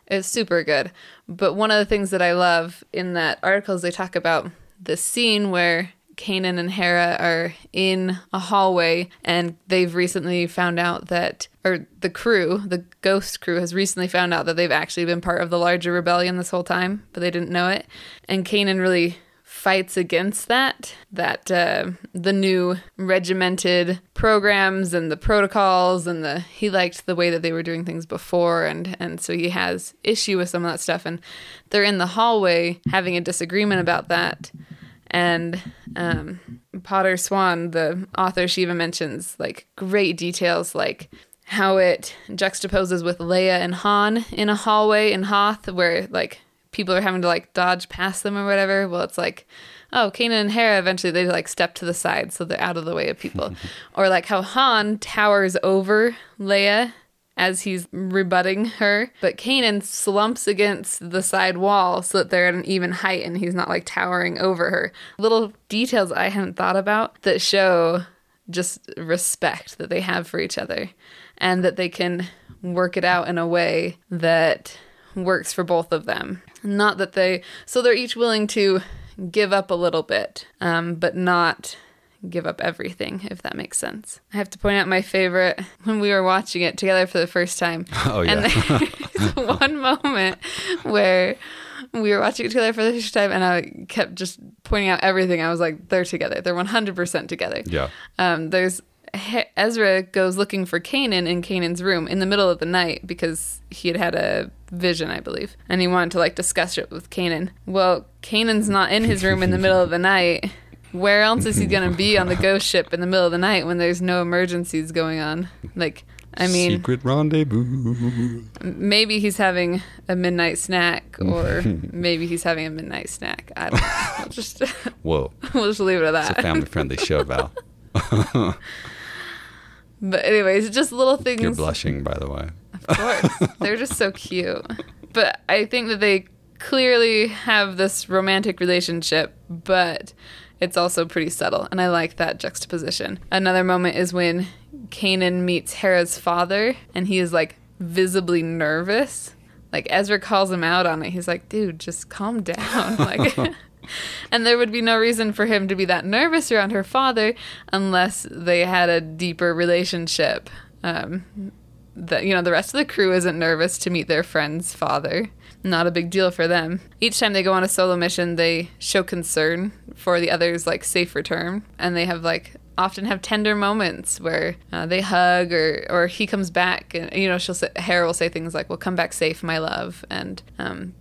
it's super good. But one of the things that I love in that article is they talk about this scene where Kanan and Hera are in a hallway, and they've recently found out that, or the crew, the Ghost crew, has recently found out that they've actually been part of the larger rebellion this whole time, but they didn't know it. And Kanan really fights against that the new regimented programs and the protocols, and he liked the way that they were doing things before, and so he has issue with some of that stuff. And they're in the hallway having a disagreement about that. And Potter Swan, the author, she even mentions like great details, like how it juxtaposes with Leia and Han in a hallway in Hoth where like people are having to like dodge past them or whatever. Well, it's like, oh, Kanan and Hera, eventually they like step to the side so they're out of the way of people. Or like how Han towers over Leia as he's rebutting her, but Kanan slumps against the side wall so that they're at an even height and he's not like towering over her. Little details I hadn't thought about that show just respect that they have for each other, and that they can work it out in a way that works for both of them. Not that so they're each willing to give up a little bit, but not give up everything, if that makes sense. I have to point out my favorite when we were watching it together for the first time. Oh, yeah. And there's one moment where we were watching it together for the first time, and I kept just pointing out everything. I was like, they're together. They're 100% together. Yeah. There's Ezra goes looking for Kanan in Kanan's room in the middle of the night because he had a vision, I believe, and he wanted to like discuss it with Kanan. Well, Kanan's not in his room in the middle of the night. Where else is he going to be on the Ghost ship in the middle of the night when there's no emergencies going on? Like, I mean... Secret rendezvous. Maybe he's having a midnight snack, or maybe he's having a midnight snack. I don't know. Whoa. We'll just leave it at that. It's a family-friendly show, Val. But anyways, just little things... You're blushing, by the way. Of course. They're just so cute. But I think that they clearly have this romantic relationship, but... it's also pretty subtle, and I like that juxtaposition. Another moment is when Kanan meets Hera's father, and he is, like, visibly nervous. Like, Ezra calls him out on it. He's like, dude, just calm down. Like, and there would be no reason for him to be that nervous around her father unless they had a deeper relationship. That, you know, the rest of the crew isn't nervous to meet their friend's father. Not a big deal for them. Each time they go on a solo mission, they show concern for the other's, like, safe return. And they have, like, often have tender moments where they hug, or he comes back. And, you know, Hera will say things like, well, come back safe, my love. And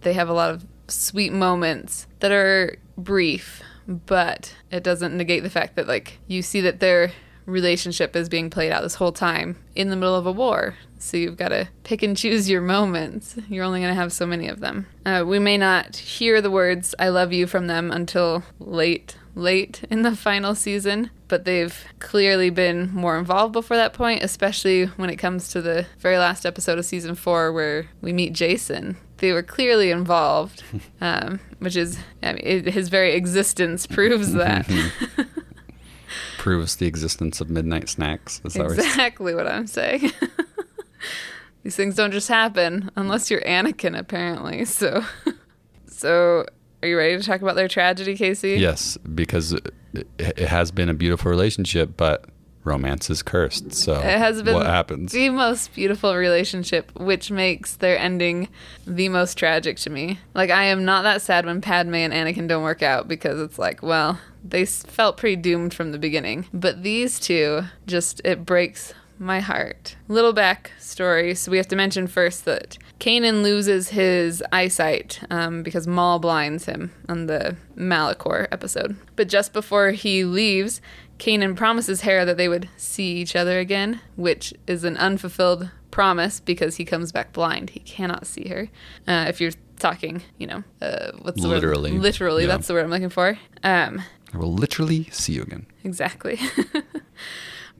they have a lot of sweet moments that are brief, but it doesn't negate the fact that, like, you see that their relationship is being played out this whole time in the middle of a war. So you've got to pick and choose your moments. You're only going to have so many of them. We may not hear the words I love you from them until late in the final season, but they've clearly been more involved before that point, especially when it comes to the very last episode of season 4 where we meet Jason. They were clearly involved, which is, I mean, his very existence proves that. Proves the existence of midnight snacks. Is that exactly what I'm saying? These things don't just happen unless you're Anakin, apparently. So are you ready to talk about their tragedy, Casey? Yes, because it has been a beautiful relationship, but romance is cursed. So it has been what happens? The most beautiful relationship, which makes their ending the most tragic to me. Like, I am not that sad when Padme and Anakin don't work out, because it's like, well, they felt pretty doomed from the beginning. But these two, just, it breaks my heart. Little back story. So we have to mention first that Kanan loses his eyesight because Maul blinds him on the Malachor episode. But just before he leaves, Kanan promises Hera that they would see each other again, which is an unfulfilled promise because he comes back blind. He cannot see her. If you're talking, you know, what's the literally. Word? Literally. Yeah. That's the word I'm looking for. I will literally see you again. Exactly.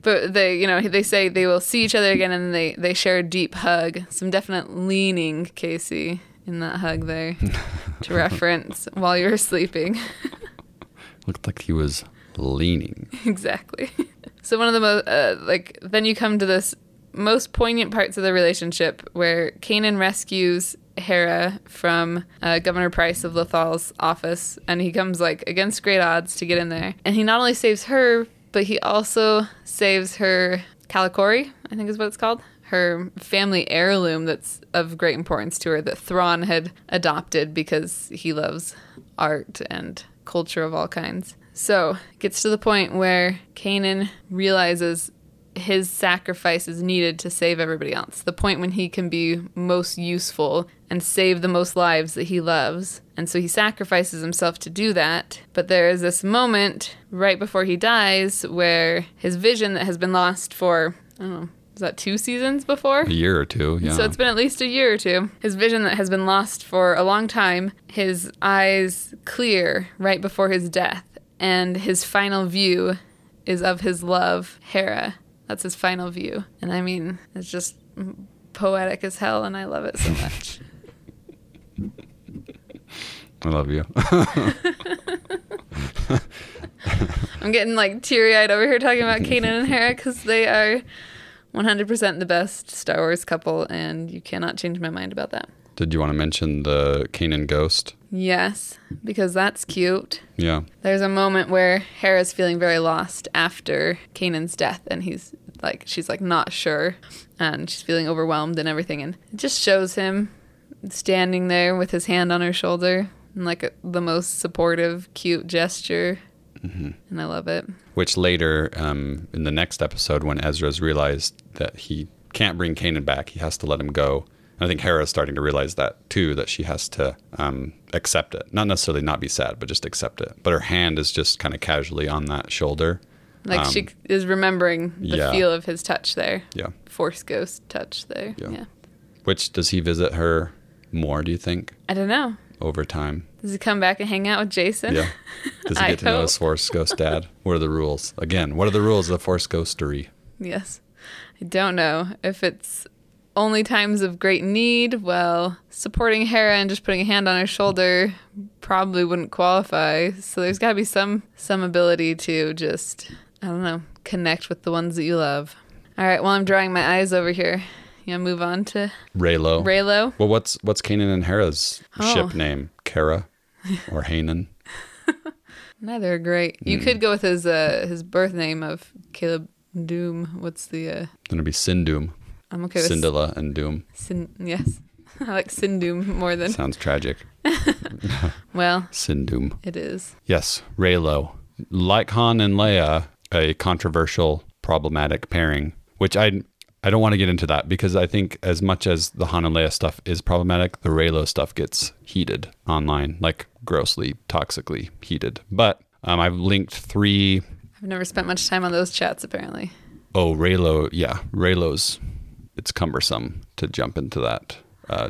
But they, you know, they say they will see each other again, and they share a deep hug. Some definite leaning, Casey, in that hug there, to reference while you were sleeping. Looked like he was leaning. Exactly. So one of the most, then you come to this most poignant parts of the relationship, where Kanan rescues Hera from Governor Price of Lethal's office, and he comes, like, against great odds to get in there. And he not only saves her, but he also saves her Kalikori, I think is what it's called, her family heirloom that's of great importance to her, that Thrawn had adopted because he loves art and culture of all kinds. So it gets to the point where Kanan realizes his sacrifice is needed to save everybody else, the point when he can be most useful and save the most lives that he loves. And so he sacrifices himself to do that. But there is this moment right before he dies where his vision that has been lost for, I don't know, is that 2 seasons before? A year or two, yeah. So it's been at least a year or two. His vision that has been lost for a long time, his eyes clear right before his death. And his final view is of his love, Hera. That's his final view. And I mean, it's just poetic as hell, and I love it so much. I love you. I'm getting, like, teary-eyed over here talking about Kanan and Hera, because they are 100% the best Star Wars couple, and you cannot change my mind about that. Did you want to mention the Kanan ghost? Yes, because that's cute. Yeah. There's a moment where Hera's feeling very lost after Kanan's death, and he's like, she's like not sure, and she's feeling overwhelmed and everything, and it just shows him standing there with his hand on her shoulder in like the most supportive, cute gesture. Mm-hmm. And I love it. Which later, in the next episode, when Ezra's realized that he can't bring Kanan back, he has to let him go. I think Hera's starting to realize that, too, that she has to accept it. Not necessarily not be sad, but just accept it. But her hand is just kind of casually on that shoulder. Like, she is remembering the feel of his touch there. Yeah. Force ghost touch there. Yeah. Which, does he visit her more, do you think? I don't know. Over time. Does he come back and hang out with Jason? Yeah. Does he get to know his Force ghost dad? What are the rules? Again, what are the rules of the Force ghostery? Yes. I don't know if it's... only times of great need. Well, supporting Hera and just putting a hand on her shoulder probably wouldn't qualify. So there's got to be some ability to just, I don't know, connect with the ones that you love. All right, well, I'm drawing my eyes over here. You want to move on to Reylo? Reylo. Well, what's Kanan and Hera's ship name? Kara or Hanan? Neither are great. You could go with his birth name of Caleb Doom. What's the? It's gonna be Syndoom. I'm okay with Syndulla and Doom. Yes. I like Syndoom more than... Sounds tragic. Well... Syndoom. It is. Yes, Reylo. Like Han and Leia, a controversial, problematic pairing, which I don't want to get into that, because I think as much as the Han and Leia stuff is problematic, the Reylo stuff gets heated online, like grossly, toxically heated. But I've linked 3... I've never spent much time on those chats, apparently. Oh, Reylo, yeah. Reylo's... It's cumbersome to jump into that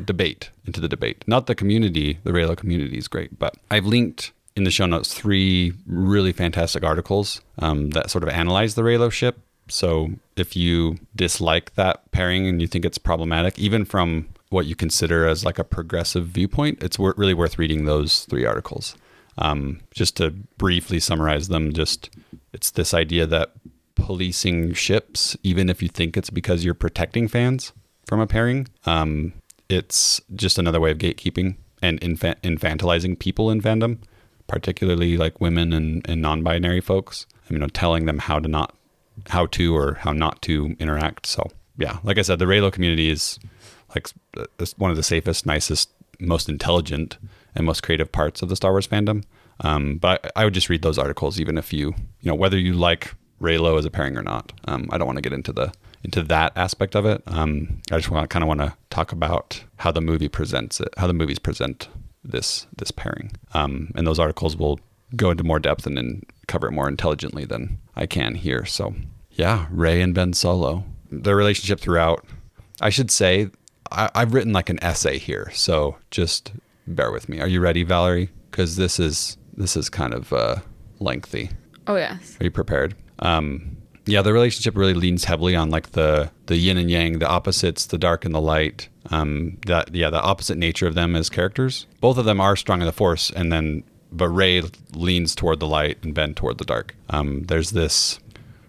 debate, into the debate. Not the community, the Reylo community is great, but I've linked in the show notes 3 really fantastic articles that sort of analyze the Reylo ship. So if you dislike that pairing and you think it's problematic, even from what you consider as like a progressive viewpoint, it's really worth reading those 3 articles. Just to briefly summarize them, it's this idea that policing ships, even if you think it's because you're protecting fans from a pairing, it's just another way of gatekeeping and infantilizing people in fandom, particularly like women and non-binary folks. I mean, telling them how to not how to or how not to interact. So yeah, like I said, the Reylo community is like one of the safest, nicest, most intelligent and most creative parts of the Star Wars fandom. But I would just read those articles, even if you know, whether you like Reylo as a pairing or not. I don't want to get into that aspect of it. I just want to talk about how the movie presents it, how the movies present this pairing. And those articles will go into more depth and then cover it more intelligently than I can here. So yeah, Rey and Ben Solo, their relationship throughout. I should say I've written like an essay here, so just bear with me. Are you ready, Valerie? Because this is kind of lengthy. Oh yes. Are you prepared? Yeah, the relationship really leans heavily on like the yin and yang, the opposites, the dark and the light. The opposite nature of them as characters. Both of them are strong in the Force, but Rey leans toward the light and Ben toward the dark. There's this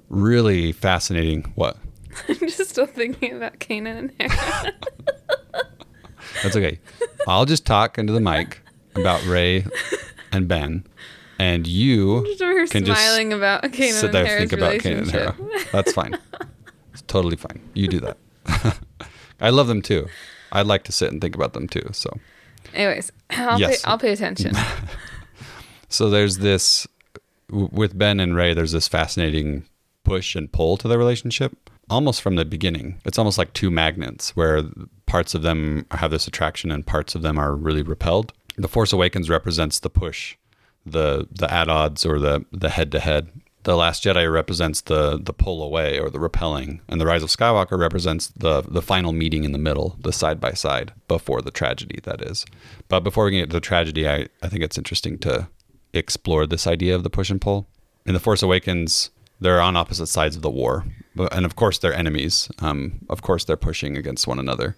really fascinating what? I'm just still thinking about Kanan and Hera. That's okay. I'll just talk into the mic about Rey and Ben, and you can smiling just about Kanan sit there and think about Kanan and Hera. That's fine. It's totally fine. You do that. I love them too. I'd like to sit and think about them too. So, anyways, I'll pay attention. So there's this with Ben and Rey. There's this fascinating push and pull to their relationship. Almost from the beginning, it's almost like two magnets where parts of them have this attraction and parts of them are really repelled. The Force Awakens represents the push, the at odds or the head to head. The Last Jedi represents the pull away or the repelling, and the Rise of Skywalker represents the final meeting in the middle, the side by side before the tragedy, that is. But before we get to the tragedy, I think it's interesting to explore this idea of the push and pull. In the Force Awakens, they're on opposite sides of the war. And of course, they're enemies. Of course, they're pushing against one another.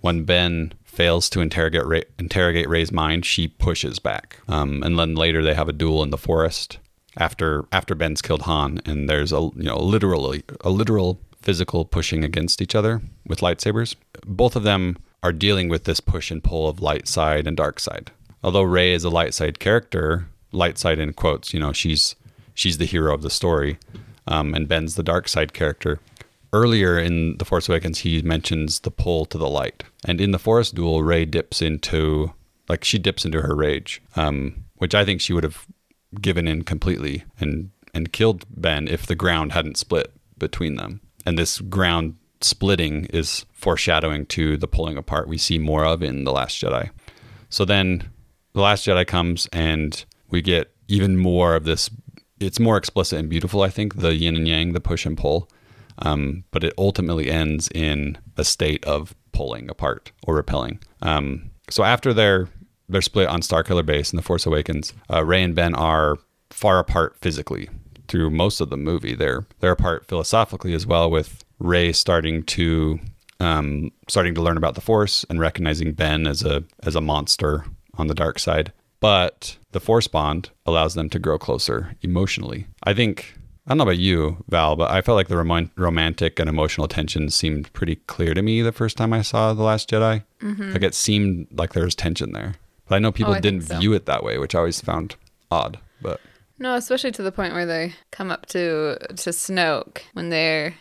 When Ben fails to interrogate Rey's mind, she pushes back. And then later they have a duel in the forest after Ben's killed Han. And there's a literal physical pushing against each other with lightsabers. Both of them are dealing with this push and pull of light side and dark side. Although Rey is a light side character, light side in quotes, you know, she's the hero of the story. And Ben's the dark side character. Earlier in The Force Awakens, he mentions the pull to the light. And in the forest duel, Rey dips into her rage, which I think she would have given in completely and killed Ben if the ground hadn't split between them. And this ground splitting is foreshadowing to the pulling apart we see more of in The Last Jedi. So then The Last Jedi comes and we get even more of this. It's more explicit and beautiful, I think, the yin and yang, the push and pull. But it ultimately ends in a state of pulling apart or repelling. So after they're split on Starkiller Base in The Force Awakens, Rey and Ben are far apart physically through most of the movie. They're apart philosophically as well, with Rey starting to learn about the Force and recognizing Ben as a monster on the dark side. But the Force bond allows them to grow closer emotionally. I don't know about you, Val, but I felt like the romantic and emotional tension seemed pretty clear to me the first time I saw The Last Jedi. Mm-hmm. Like it seemed like there was tension there. But I know people didn't view it that way, which I always found odd. But no, especially to the point where they come up to Snoke when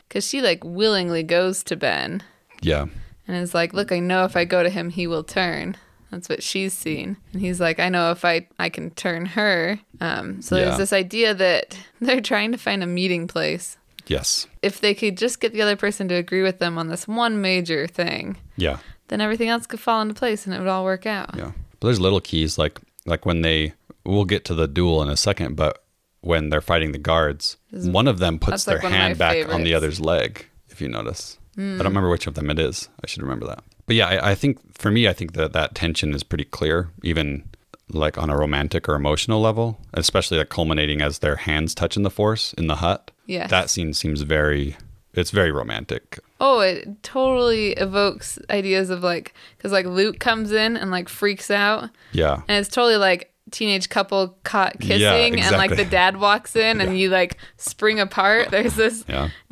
because she like willingly goes to Ben. Yeah. And is like, look, I know if I go to him, he will turn. That's what she's seen. And he's like, I know if I can turn her. There's this idea that they're trying to find a meeting place. Yes. If they could just get the other person to agree with them on this one major thing. Yeah. Then everything else could fall into place and it would all work out. Yeah. But there's little keys like when we'll get to the duel in a second, but when they're fighting the guards, one of them puts their hand back on the other's leg, if you notice. Mm. I don't remember which of them it is. I should remember that. But yeah, I think that tension is pretty clear, even like on a romantic or emotional level, especially like culminating as their hands touch in the Force in the hut. Yes. That scene seems it's very romantic. Oh, it totally evokes ideas of like, because like Luke comes in and like freaks out. Yeah. And it's totally like teenage couple caught kissing, yeah, exactly. And like the dad walks in and you like spring apart. There's this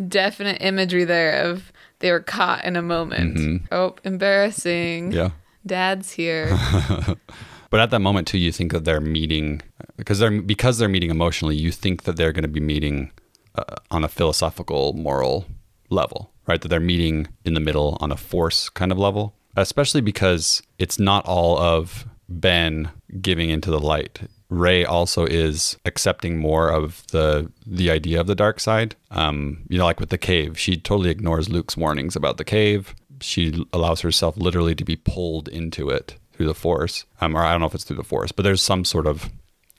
definite imagery there of... They were caught in a moment. Mm-hmm. Oh, embarrassing. Yeah. Dad's here. But at that moment, too, you think that they're meeting... Because they're meeting emotionally, you think that they're going to be meeting on a philosophical, moral level, right? That they're meeting in the middle on a force kind of level, especially because it's not all of Ben giving into the light. Rey also is accepting more of the idea of the dark side. You know, like with the cave, she totally ignores Luke's warnings about the cave. She allows herself literally to be pulled into it through the force. Or I don't know if it's through the force, but there's some sort of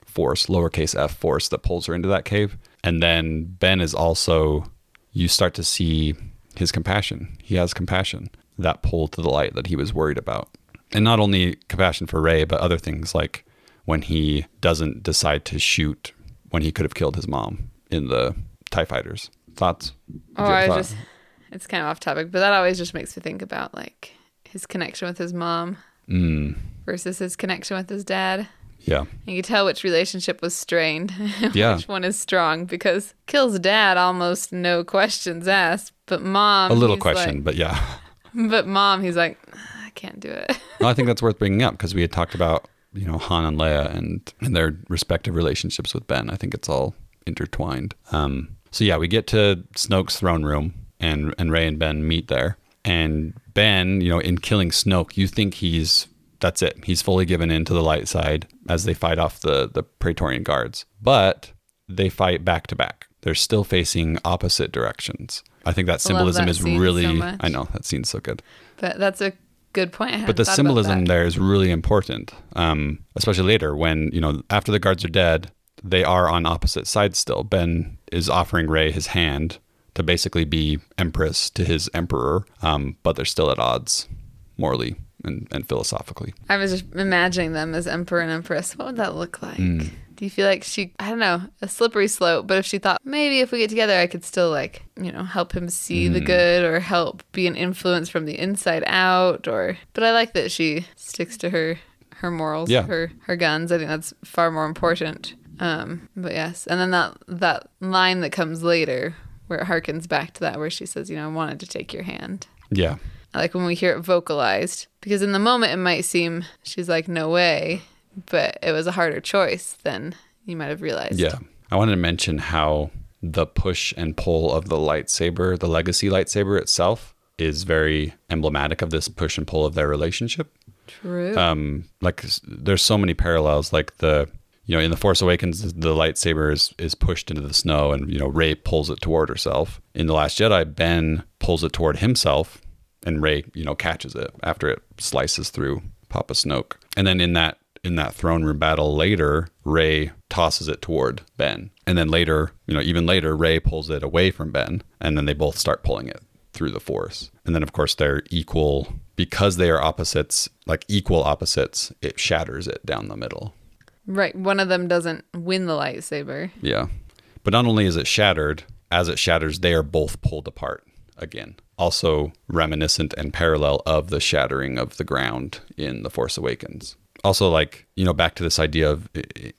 force, lowercase f force, that pulls her into that cave. And then Ben is also, you start to see his compassion. He has compassion, that pull to the light that he was worried about. And not only compassion for Rey, but other things like when he doesn't decide to shoot when he could have killed his mom in the TIE fighters. Thoughts? Oh, it's kind of off topic, but that always just makes me think about like his connection with his mom versus his connection with his dad. Yeah. And you tell which relationship was strained, which one is strong, because kills dad almost no questions asked, but mom... A little question, like, but yeah. But mom, he's like, I can't do it. Well, I think that's worth bringing up because we had talked about, you know, Han and Leia and their respective relationships with Ben. I think it's all intertwined. So yeah, we get to Snoke's throne room and Rey and Ben meet there. And Ben, you know, in killing Snoke, you think that's it. He's fully given in to the light side as they fight off the Praetorian guards. But they fight back to back. They're still facing opposite directions. I think that symbolism is really... I know, that scene's so good. But that's a good point. But the symbolism there is really important, especially later when, you know, after the guards are dead, they are on opposite sides still. Ben is offering Rey his hand to basically be empress to his emperor, but they're still at odds morally and philosophically. I was just imagining them as emperor and empress. What would that look like? Do you feel like she, I don't know, a slippery slope, but if she thought, maybe if we get together, I could still, like, you know, help him see the good or help be an influence from the inside out, or, but I like that she sticks to her morals, her guns. I think that's far more important. But yes. And then that line that comes later where it harkens back to that, where she says, you know, I wanted to take your hand. Yeah. I like when we hear it vocalized, because in the moment it might seem she's like, no way, but it was a harder choice than you might have realized. Yeah. I wanted to mention how the push and pull of the lightsaber, the legacy lightsaber itself, is very emblematic of this push and pull of their relationship. True. Like there's so many parallels, like you know, in The Force Awakens, the lightsaber is pushed into the snow and, you know, Rey pulls it toward herself. In The Last Jedi, Ben pulls it toward himself and Rey, you know, catches it after it slices through Papa Snoke. And then in that throne room battle later, Rey tosses it toward Ben. And then later, you know, even later, Rey pulls it away from Ben. And then they both start pulling it through the Force. And then, of course, they're equal. Because they are opposites, like equal opposites, it shatters it down the middle. Right. One of them doesn't win the lightsaber. Yeah. But not only is it shattered, as it shatters, they are both pulled apart again. Also reminiscent and parallel of the shattering of the ground in The Force Awakens. Also, like, you know, back to this idea of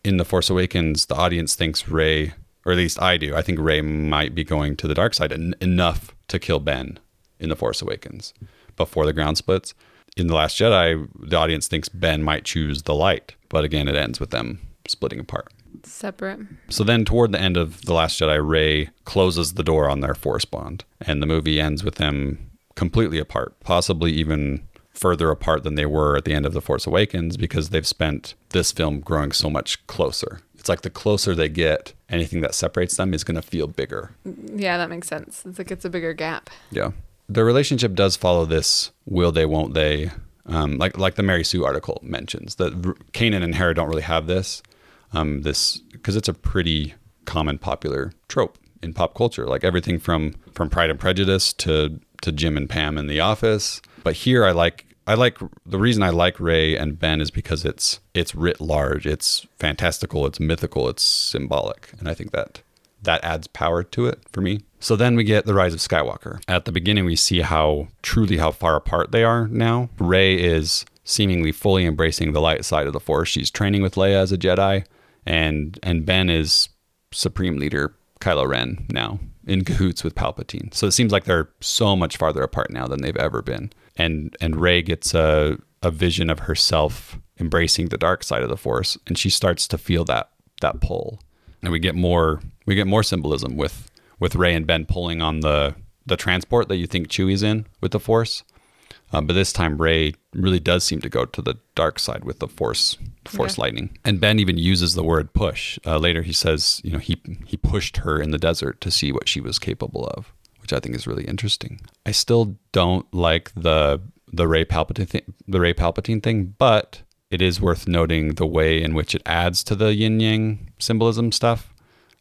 in The Force Awakens, the audience thinks Rey, or at least I do, I think Rey might be going to the dark side enough to kill Ben in The Force Awakens before the ground splits. In The Last Jedi, the audience thinks Ben might choose the light. But again, it ends with them splitting apart. Separate. So then toward the end of The Last Jedi, Rey closes the door on their force bond. And the movie ends with them completely apart, possibly even further apart than they were at the end of The Force Awakens, because they've spent this film growing so much closer. It's like the closer they get, anything that separates them is going to feel bigger. Yeah, that makes sense. It's like it's a bigger gap. Yeah. The relationship does follow this will they, won't they, like the Mary Sue article mentions, that Kanan and Hera don't really have this, because it's a pretty common popular trope in pop culture, like everything from Pride and Prejudice to Jim and Pam in The Office. But here I like the reason I like Rey and Ben is because it's writ large, it's fantastical, it's mythical, it's symbolic. And I think that adds power to it for me. So then we get The Rise of Skywalker. At the beginning, we see how far apart they are now. Rey is seemingly fully embracing the light side of the Force. She's training with Leia as a Jedi, and Ben is Supreme Leader Kylo Ren now, in cahoots with Palpatine. So it seems like they're so much farther apart now than they've ever been. And Rey gets a vision of herself embracing the dark side of the Force, and she starts to feel that pull. And we get more symbolism with with Rey and Ben pulling on the transport that you think Chewie's in with the Force. But this time, Rey really does seem to go to the dark side with the force lightning. And Ben even uses the word push. Later, he says, you know, he pushed her in the desert to see what she was capable of, which I think is really interesting. I still don't like the Rey Palpatine thing, but it is worth noting the way in which it adds to the yin-yang symbolism stuff.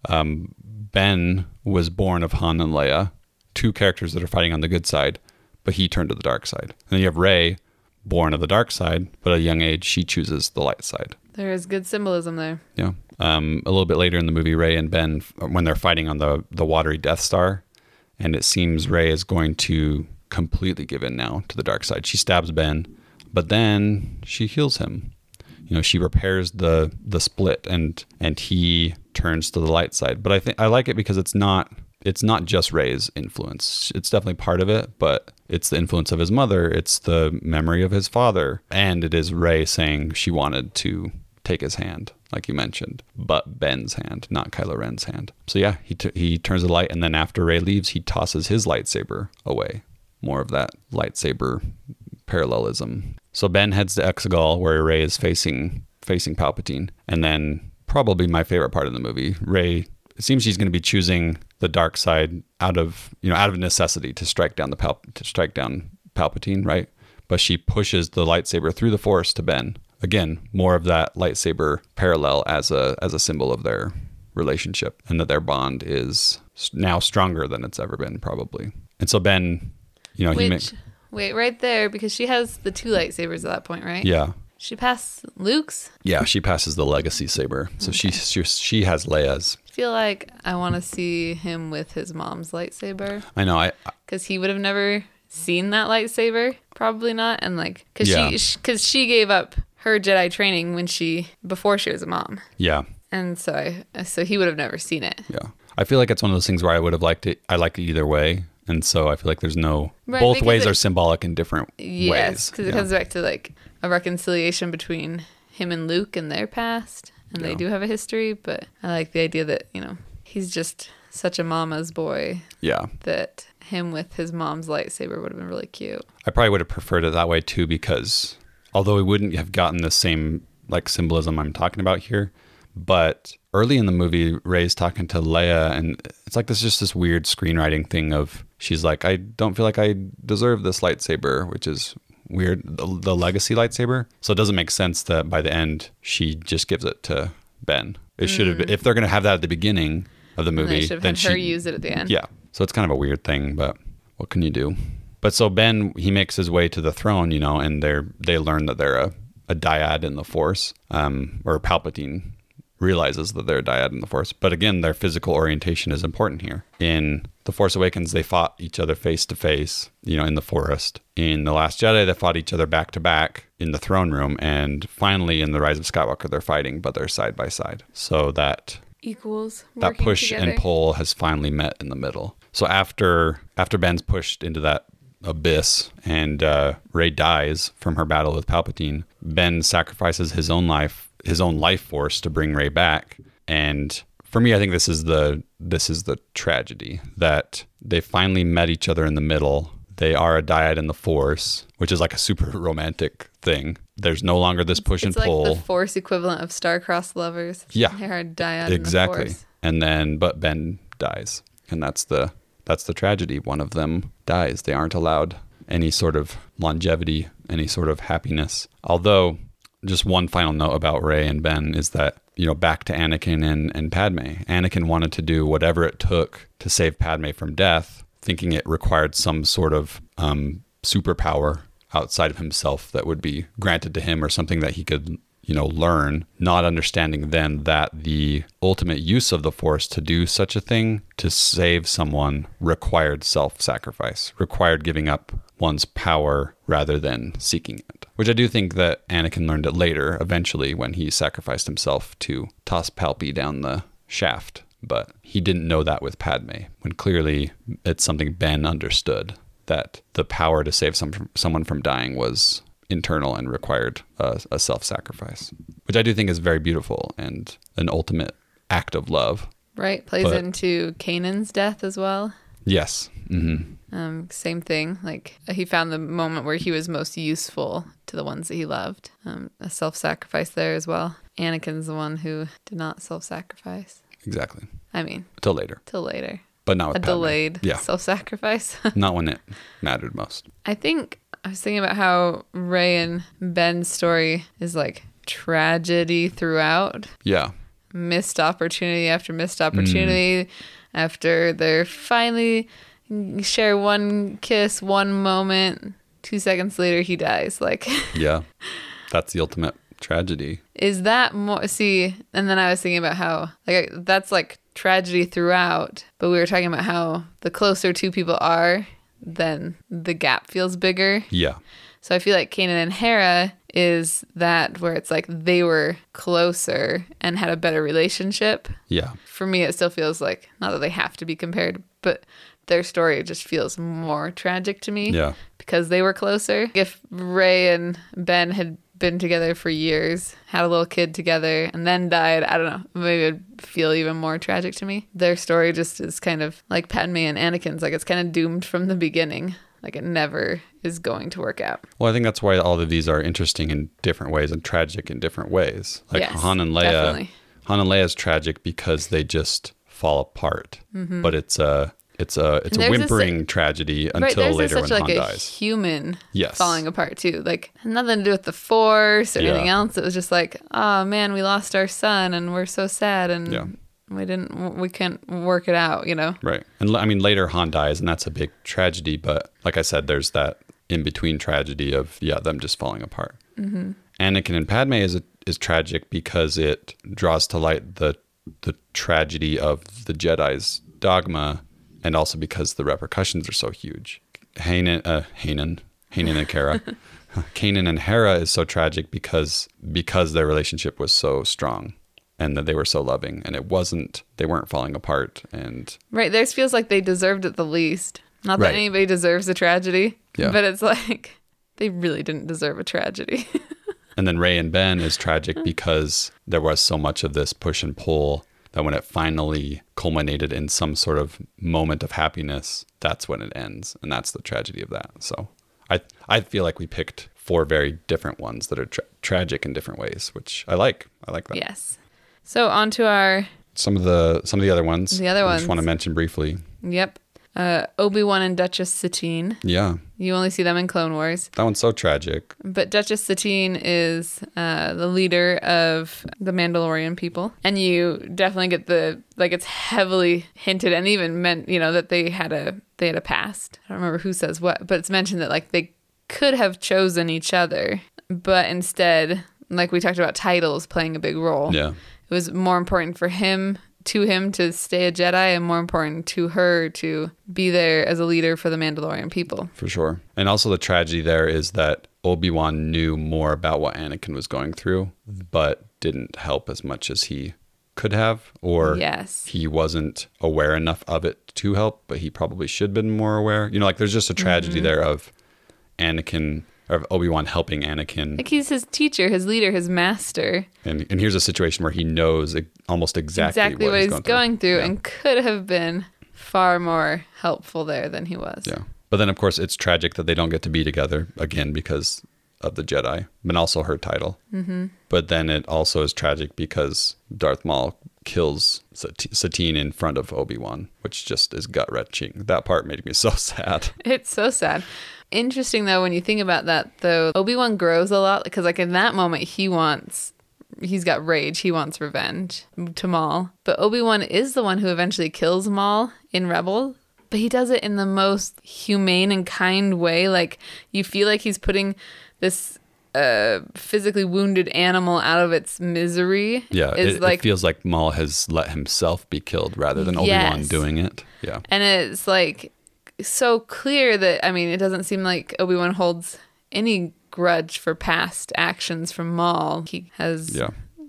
Ben was born of Han and Leia, two characters that are fighting on the good side, but he turned to the dark side. And then you have Rey, born of the dark side, but at a young age, she chooses the light side. There is good symbolism there. Yeah. A little bit later in the movie, Rey and Ben, when they're fighting on the watery Death Star, and it seems Rey is going to completely give in now to the dark side. She stabs Ben, but then she heals him. You know, she repairs the split, and he turns to the light side. But I think I like it because it's not just Rey's influence. It's definitely part of it, but it's the influence of his mother. It's the memory of his father. And it is Rey saying she wanted to take his hand, like you mentioned, but Ben's hand, not Kylo Ren's hand. So yeah, he turns the light. And then after Rey leaves, he tosses his lightsaber away. More of that lightsaber parallelism. So Ben heads to Exegol, where Rey is facing Palpatine. And then probably my favorite part of the movie, Rey, it seems she's going to be choosing the dark side out of necessity to strike down Palpatine, right? But she pushes the lightsaber through the Force to Ben. Again, more of that lightsaber parallel as a symbol of their relationship, and that their bond is now stronger than it's ever been, probably. And so Ben, you know, wait right there, because she has the two lightsabers at that point, right? Yeah. She passed Luke's? Yeah, she passes the legacy saber. So okay. She has Leia's. I feel like I want to see him with his mom's lightsaber. I know. Because he would have never seen that lightsaber. Probably not. And like, because she gave up her Jedi training before she was a mom. Yeah. And so so he would have never seen it. Yeah. I feel like it's one of those things where I would have liked it. I like it either way. And so I feel like there's no... Right, both ways are symbolic in different ways. Yes, because it comes back to like a reconciliation between him and Luke and their past. And they do have a history, but I like the idea that, you know, he's just such a mama's boy. Yeah. That him with his mom's lightsaber would have been really cute. I probably would have preferred it that way too, because although we wouldn't have gotten the same like symbolism I'm talking about here, but... Early in the movie, Rey's talking to Leia, and it's like this weird screenwriting thing of, she's like, I don't feel like I deserve this lightsaber, which is weird, the legacy lightsaber. So it doesn't make sense that by the end, she just gives it to Ben. It should have been, if they're going to have that at the beginning of the movie, then she should have had her use it at the end. Yeah. So it's kind of a weird thing, but what can you do? But so Ben, he makes his way to the throne, you know, and they learn that they're a dyad in the Force, or Palpatine realizes that they're a dyad in the Force. But again, their physical orientation is important here. In The Force Awakens, they fought each other face to face, you know, in the forest. In The Last Jedi, they fought each other back to back in the throne room. And finally, in The Rise of Skywalker, they're fighting, but they're side by side. So that equals that push together. And pull has finally met in the middle. So after Ben's pushed into that abyss and Rey dies from her battle with Palpatine, Ben sacrifices his own life force to bring Rey back. And for me, I think this is the tragedy that they finally met each other in the middle. They are a dyad in the Force, which is like a super romantic thing. There's no longer this push and pull. It's like the Force equivalent of star-crossed lovers. Yeah. They are a dyad in the Force. And then, but Ben dies. And that's the tragedy. One of them dies. They aren't allowed any sort of longevity, any sort of happiness. Although... Just one final note about Rey and Ben is that, you know, back to Anakin and Padme. Anakin wanted to do whatever it took to save Padme from death, thinking it required some sort of superpower outside of himself that would be granted to him or something that he could, you know, learn, not understanding then that the ultimate use of the Force to do such a thing, to save someone, required self-sacrifice, required giving up one's power rather than seeking it, which I do think that Anakin learned it later, eventually, when he sacrificed himself to toss Palpy down the shaft. But he didn't know that with Padme, when clearly it's something Ben understood, that the power to save someone from dying was internal and required a self-sacrifice, which I do think is very beautiful and an ultimate act of love. Right. Plays into Kanan's death as well. Yes. Mm-hmm. Same thing. Like, he found the moment where he was most useful to the ones that he loved. A self-sacrifice there as well. Anakin's the one who did not self-sacrifice. Exactly. I mean. Till later. Till later. But not with Padme. Delayed self-sacrifice. Not when it mattered most. I think I was thinking about how Rey and Ben's story is like tragedy throughout. Yeah. Missed opportunity after missed opportunity. After they're finally share one kiss, one moment, 2 seconds later he dies. Like, yeah, that's the ultimate tragedy. Is that more? See, and then I was thinking about how like that's like tragedy throughout, but we were talking about how the closer two people are, then the gap feels bigger. Yeah. So I feel like Kanan and Hera is that where it's like they were closer and had a better relationship. Yeah. For me, it still feels like, not that they have to be compared, but their story just feels more tragic to me. Yeah. Because they were closer. If Rey and Ben had been together for years, had a little kid together, and then died, I don't know, maybe it'd feel even more tragic to me. Their story just is kind of like Padme and Anakin's, like it's kind of doomed from the beginning. Like it never is going to work out. Well, I think that's why all of these are interesting in different ways and tragic in different ways. Like, yes, Han and Leia, definitely. Han and Leia is tragic because they just fall apart. Mm-hmm. But it's a whimpering tragedy until later when Han dies. There's such like a human falling apart too. Like nothing to do with the Force or anything else. It was just like, oh man, we lost our son and we're so sad and we can't work it out, you know? Right. And I mean, later Han dies and that's a big tragedy. But like I said, there's that in between tragedy of, them just falling apart. Mm-hmm. Anakin and Padme is tragic because it draws to light the tragedy of the Jedi's dogma. And also because the repercussions are so huge. Kanan and Hera. Kanan and Hera is so tragic because their relationship was so strong and that they were so loving. And they weren't falling apart. And right, theirs feels like they deserved it the least. Not that anybody deserves a tragedy, but it's like they really didn't deserve a tragedy. And then Rey and Ben is tragic because there was so much of this push and pull that when it finally culminated in some sort of moment of happiness, that's when it ends. And that's the tragedy of that. So I feel like we picked four very different ones that are tragic in different ways, which I like. I like that. Yes. So on to our... Some of the other ones. The other ones. I just want to mention briefly. Yep. Obi-Wan and Duchess Satine. Yeah. You only see them in Clone Wars. That one's so tragic. But Duchess Satine is the leader of the Mandalorian people. And you definitely get the, like, it's heavily hinted and even meant, you know, that they had a past. I don't remember who says what, but it's mentioned that, like, they could have chosen each other. But instead, like we talked about titles playing a big role. Yeah. It was more important for him to stay a Jedi and more important to her to be there as a leader for the Mandalorian people. For sure. And also the tragedy there is that Obi-Wan knew more about what Anakin was going through, but didn't help as much as he could have, or he wasn't aware enough of it to help, but he probably should have been more aware. You know, like there's just a tragedy there of Anakin... of Obi-Wan helping Anakin. Like he's his teacher, his leader, his master. And here's a situation where he knows almost exactly what he's going through and could have been far more helpful there than he was. Yeah. But then, of course, it's tragic that they don't get to be together again because of the Jedi, but also her title. Mm-hmm. But then it also is tragic because Darth Maul kills Satine in front of Obi-Wan, which just is gut-wrenching. That part made me so sad. It's so sad. Interesting, though, when you think about that, though, Obi-Wan grows a lot because, like, in that moment, he's got rage. He wants revenge to Maul. But Obi-Wan is the one who eventually kills Maul in Rebel, but he does it in the most humane and kind way. Like, you feel like he's putting this physically wounded animal out of its misery. Yeah, it feels like Maul has let himself be killed rather than Obi-Wan doing it. Yeah. And it's, like... so clear that, I mean, it doesn't seem like Obi-Wan holds any grudge for past actions from Maul. He has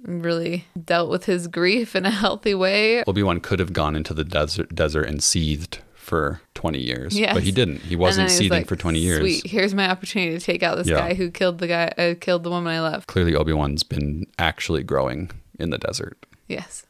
really dealt with his grief in a healthy way. Obi-Wan could have gone into the desert and seethed for 20 years, but he didn't. He wasn't seething for 20 years. Sweet, here's my opportunity to take out this guy who killed the woman I love. Clearly Obi-Wan's been actually growing in the desert. Yes.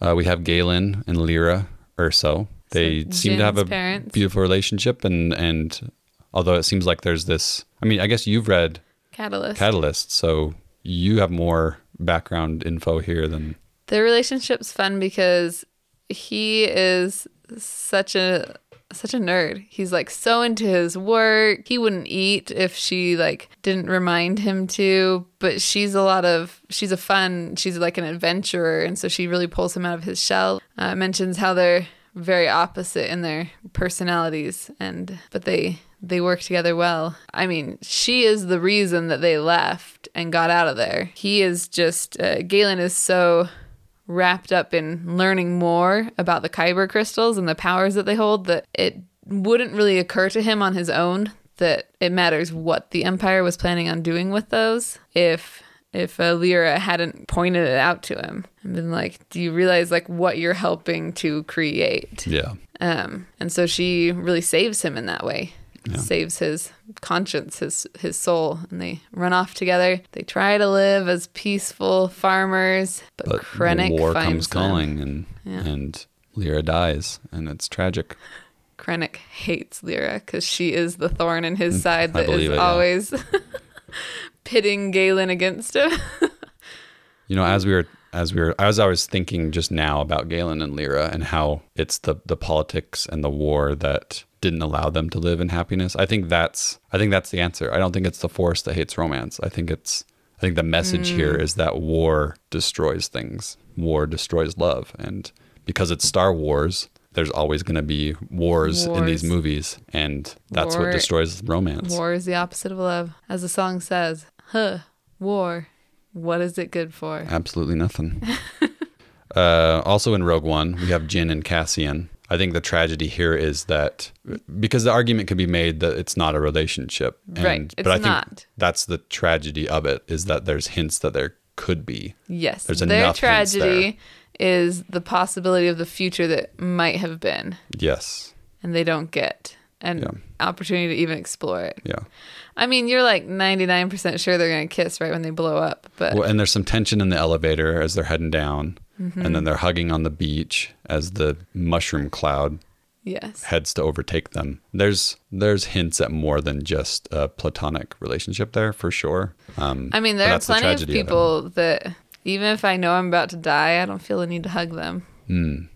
We have Galen and Lyra Erso. They seem to have a beautiful relationship, and although it seems like there's this, I mean, I guess you've read Catalyst, so you have more background info here than... The relationship's fun because he is such a nerd. He's like so into his work. He wouldn't eat if she like didn't remind him to, but she's like an adventurer, and so she really pulls him out of his shell. Mentions how they're very opposite in their personalities, but they work together well. I mean, she is the reason that they left and got out of there. He is just Galen is so wrapped up in learning more about the Kyber crystals and the powers that they hold that it wouldn't really occur to him on his own that it matters what the Empire was planning on doing with those if Lyra hadn't pointed it out to him and been like, do you realize like what you're helping to create? Yeah. And so she really saves him in that way. Yeah. Saves his conscience, his soul, and they run off together. They try to live as peaceful farmers, but Krennic war finds comes them. Calling, and Lyra dies, and it's tragic. Krennic hates Lyra because she is the thorn in his side that is always pitting Galen against him. You know, as I was thinking just now about Galen and Lyra and how it's the politics and the war that didn't allow them to live in happiness. I think that's the answer. I don't think it's the Force that hates romance. I think the message here is that war destroys things. War destroys love. And because it's Star Wars, there's always going to be wars in these movies. And that's what destroys romance. War is the opposite of love. As the song says, war, what is it good for? Absolutely nothing. Also in Rogue One, we have Jyn and Cassian. I think the tragedy here is that because the argument could be made that it's not a relationship. Right. But I think that's the tragedy of it, is that there's hints that there could be. Yes. There's enough hints there. Their tragedy is the possibility of the future that might have been. Yes. And they don't get an opportunity to even explore it. Yeah. I mean, you're like 99% sure they're going to kiss right when they blow up. But and there's some tension in the elevator as they're heading down. Mm-hmm. And then they're hugging on the beach as the mushroom cloud heads to overtake them. There's hints at more than just a platonic relationship there, for sure. I mean, there are plenty of people that even if I know I'm about to die, I don't feel the need to hug them. Mm.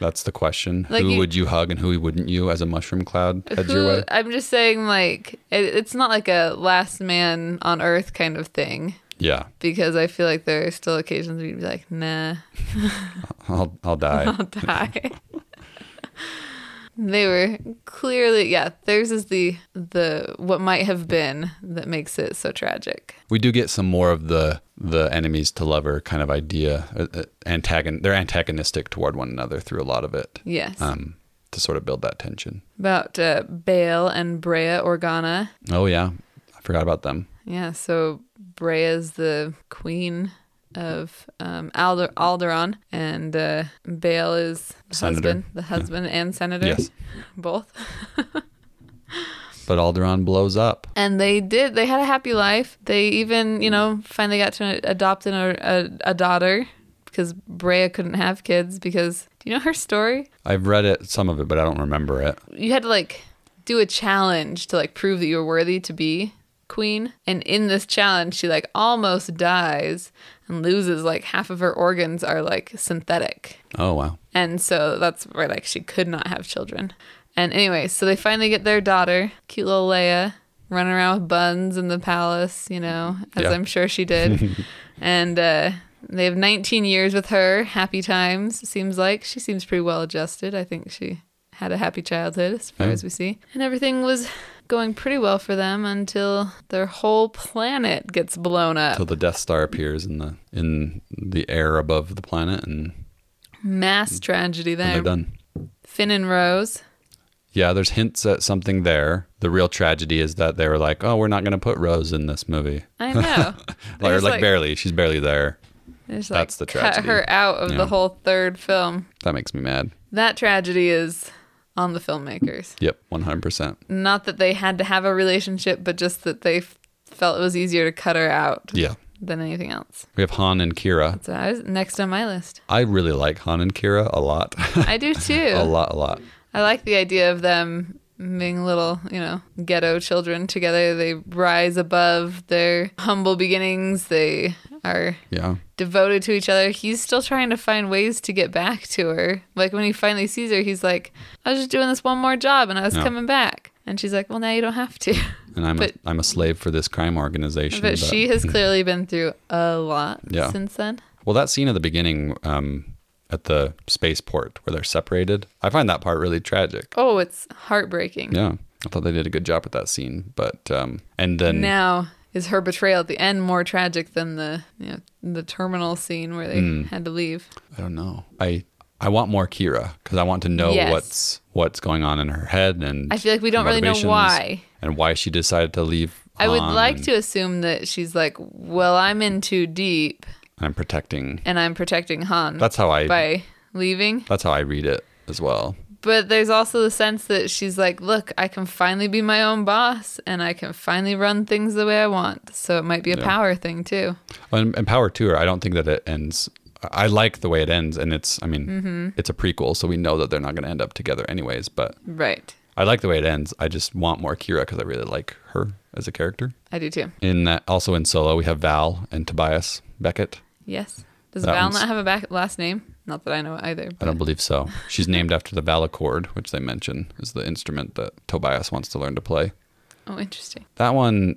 That's the question. Like, who would you hug and who wouldn't you as a mushroom cloud heads your way? I'm just saying, like, it's not like a last man on earth kind of thing. Yeah. Because I feel like there are still occasions where you'd be like, nah. I'll die. I'll die. They were clearly, theirs is the what might have been that makes it so tragic. We do get some more of the enemies to lover kind of idea. They're antagonistic toward one another through a lot of it. Yes. To sort of build that tension. About Bail and Brea Organa. Oh, yeah. I forgot about them. Yeah, so Brea is the queen of Alderaan, and Bail is the husband and senator, both. But Alderaan blows up. And they had a happy life. They even, finally got to adopt a daughter because Brea couldn't have kids because, do you know her story? I've read it, some of it, but I don't remember it. You had to do a challenge to prove that you were worthy to be queen, and in this challenge she almost dies and loses half of her organs are synthetic. Oh wow. And so that's where she could not have children. And anyway, so they finally get their daughter, cute little Leia, running around with buns in the palace, I'm sure she did. And they have 19 years with her, happy times. Seems like she seems pretty well adjusted. I think she had a happy childhood as far as we see, and everything was going pretty well for them until their whole planet gets blown up. Until the Death Star appears in the air above the planet, and mass tragedy there. And they're done. Finn and Rose. Yeah, there's hints at something there. The real tragedy is that they were like, "Oh, we're not going to put Rose in this movie." I know. Barely. She's barely there. That's the tragedy. Cut her out of the whole third film. That makes me mad. That tragedy is on the filmmakers. Yep, 100%. Not that they had to have a relationship, but just that they felt it was easier to cut her out. Yeah. than anything else. We have Han and Kira. That's what I was next on my list. I really like Han and Kira a lot. I do too. A lot. I like the idea of them being little, ghetto children together. They rise above their humble beginnings. They are devoted to each other. He's still trying to find ways to get back to her. Like when he finally sees her, he's like, I was just doing this one more job and I was coming back. And she's like, well, now you don't have to. And I'm a slave for this crime organization. But she has clearly been through a lot since then. Well, that scene at the beginning at the spaceport where they're separated, I find that part really tragic. Oh, it's heartbreaking. Yeah. I thought they did a good job with that scene. But and then... Now is her betrayal at the end more tragic than the terminal scene where they had to leave? I don't know. I want more Kira because I want to know what's going on in her head, and I feel like we don't really know why and why she decided to leave. I would like to assume that she's like, well, I'm in too deep. I'm protecting Han. That's how by leaving. That's how I read it as well. But there's also the sense that she's like, look, I can finally be my own boss and I can finally run things the way I want. So it might be a power thing too. And power to her. I don't think that it ends. I like the way it ends, and it's a prequel, so we know that they're not going to end up together anyways, but right. I like the way it ends. I just want more Kira because I really like her as a character. I do too. Also in Solo, we have Val and Tobias Beckett. Yes. Does Val not have a last name? Not that I know either. But I don't believe so. She's named after the Valacord, which they mention is the instrument that Tobias wants to learn to play. Oh, interesting. That one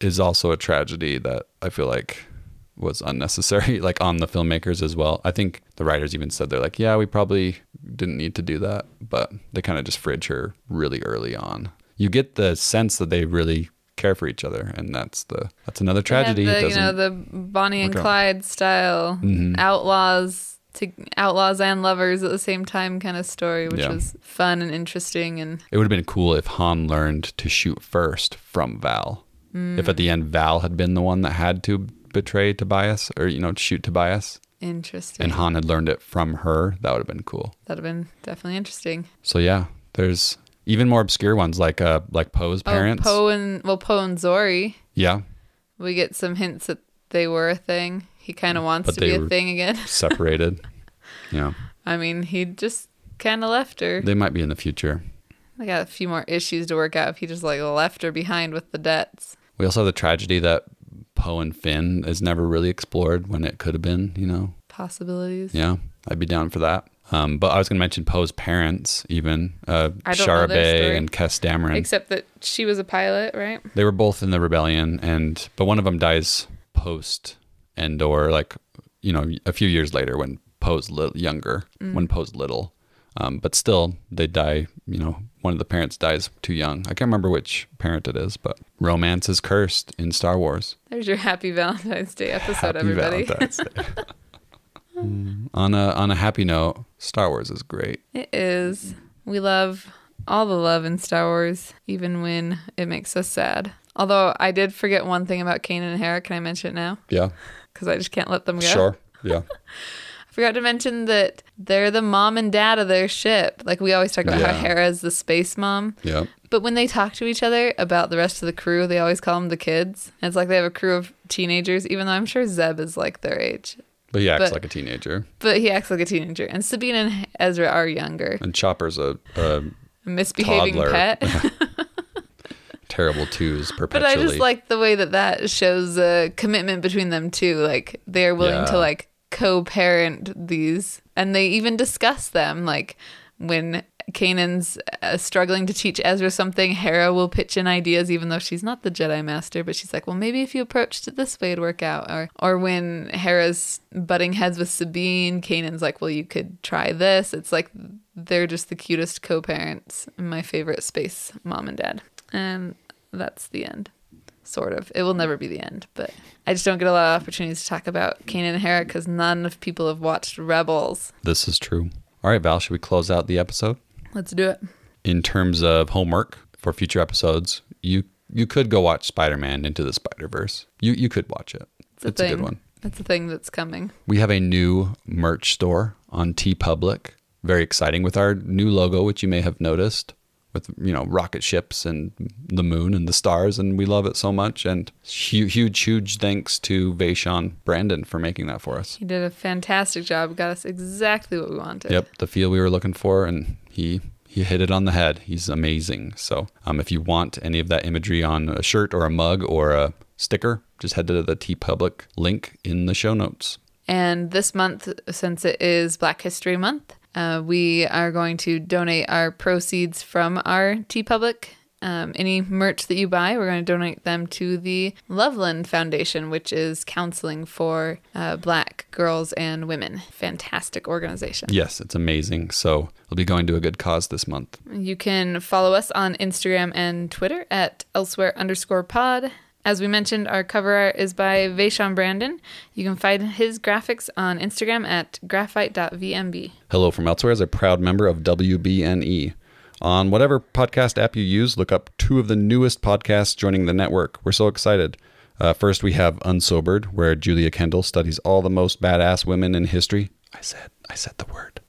is also a tragedy that I feel like... was unnecessary, like on the filmmakers as well. I think the writers even said they're like, yeah, we probably didn't need to do that, but they kind of just fridge her really early on. You get the sense that they really care for each other, and that's another tragedy. They have the Bonnie and Clyde style outlaws and lovers at the same time kind of story, which was fun and interesting. And it would have been cool if Han learned to shoot first from Val. If at the end Val had been the one that had to betray Tobias or shoot Tobias. Interesting. And Han had learned it from her. That would have been cool. That'd have been definitely interesting. So yeah, there's even more obscure ones like Poe's parents. Poe and Zori. Yeah. We get some hints that they were a thing. He kind of wants to be a thing again. Separated. Yeah. I mean, he just kind of left her. They might be in the future. I got a few more issues to work out if he just left her behind with the debts. We also have the tragedy that Poe and Finn is never really explored when it could have been, Possibilities. Yeah, I'd be down for that. But I was going to mention Poe's parents even, Shara Bay and Cass Dameron. Except that she was a pilot, right? They were both in the rebellion, but one of them dies post Endor, a few years later when Poe's younger, when Poe's little. But still, they die, one of the parents dies too young. I can't remember which parent it is, but romance is cursed in Star Wars. There's your Happy Valentine's Day episode, everybody. Valentine's Day. On a happy note, Star Wars is great. It is. We love all the love in Star Wars, even when it makes us sad. Although I did forget one thing about Kanan and Hera. Can I mention it now? Yeah. Because I just can't let them go. Sure, yeah. Forgot to mention that they're the mom and dad of their ship. Like we always talk about how Hera's the space mom. Yeah. But when they talk to each other about the rest of the crew, they always call them the kids. And it's like they have a crew of teenagers, even though I'm sure Zeb is their age. But he acts like a teenager. But he acts like a teenager. And Sabine and Ezra are younger. And Chopper's a misbehaving toddler. Pet. Terrible twos perpetually. But I just like the way that shows a commitment between them too. Like they're willing to co-parent these, and they even discuss them. Like when Kanan's struggling to teach Ezra something, Hera will pitch in ideas, even though she's not the Jedi Master, but she's like, well, maybe if you approached it this way it'd work out. Or when Hera's butting heads with Sabine, Kanan's like, well, you could try this. It's like they're just the cutest co-parents. My favorite space mom and dad. And that's the end. Sort of. It will never be the end, but I just don't get a lot of opportunities to talk about Kanan and Hera because not enough people have watched Rebels. This is true. All right, Val, should we close out the episode? Let's do it. In terms of homework for future episodes, you could go watch Spider-Man Into the Spider-Verse. You could watch it. It's a good one. That's a thing that's coming. We have a new merch store on TeePublic. Very exciting with our new logo, which you may have noticed. with, you know, rocket ships and the moon and the stars, and we love it so much. And huge thanks to Vaishon Brandon for making that for us. He did a fantastic job, got us exactly what we wanted. Yep, the feel we were looking for, and he hit it on the head. He's amazing. So if you want any of that imagery on a shirt or a mug or a sticker, just head to the TeePublic link in the show notes. And this month, since it is Black History Month, we are going to donate our proceeds from our TeePublic. Any merch that you buy, we're going to donate them to the Loveland Foundation, which is counseling for Black girls and women. Fantastic organization. Yes, it's amazing. So we'll be going to a good cause this month. You can follow us on Instagram and Twitter at elsewhere_pod. As we mentioned, our cover art is by Vaishon Brandon. You can find his graphics on Instagram at graphite.vmb. Hello from Elsewhere is a proud member of WBNE. On whatever podcast app you use, look up two of the newest podcasts joining the network. We're so excited. First, we have Unsobered, where Julia Kendall studies all the most badass women in history. I said the word.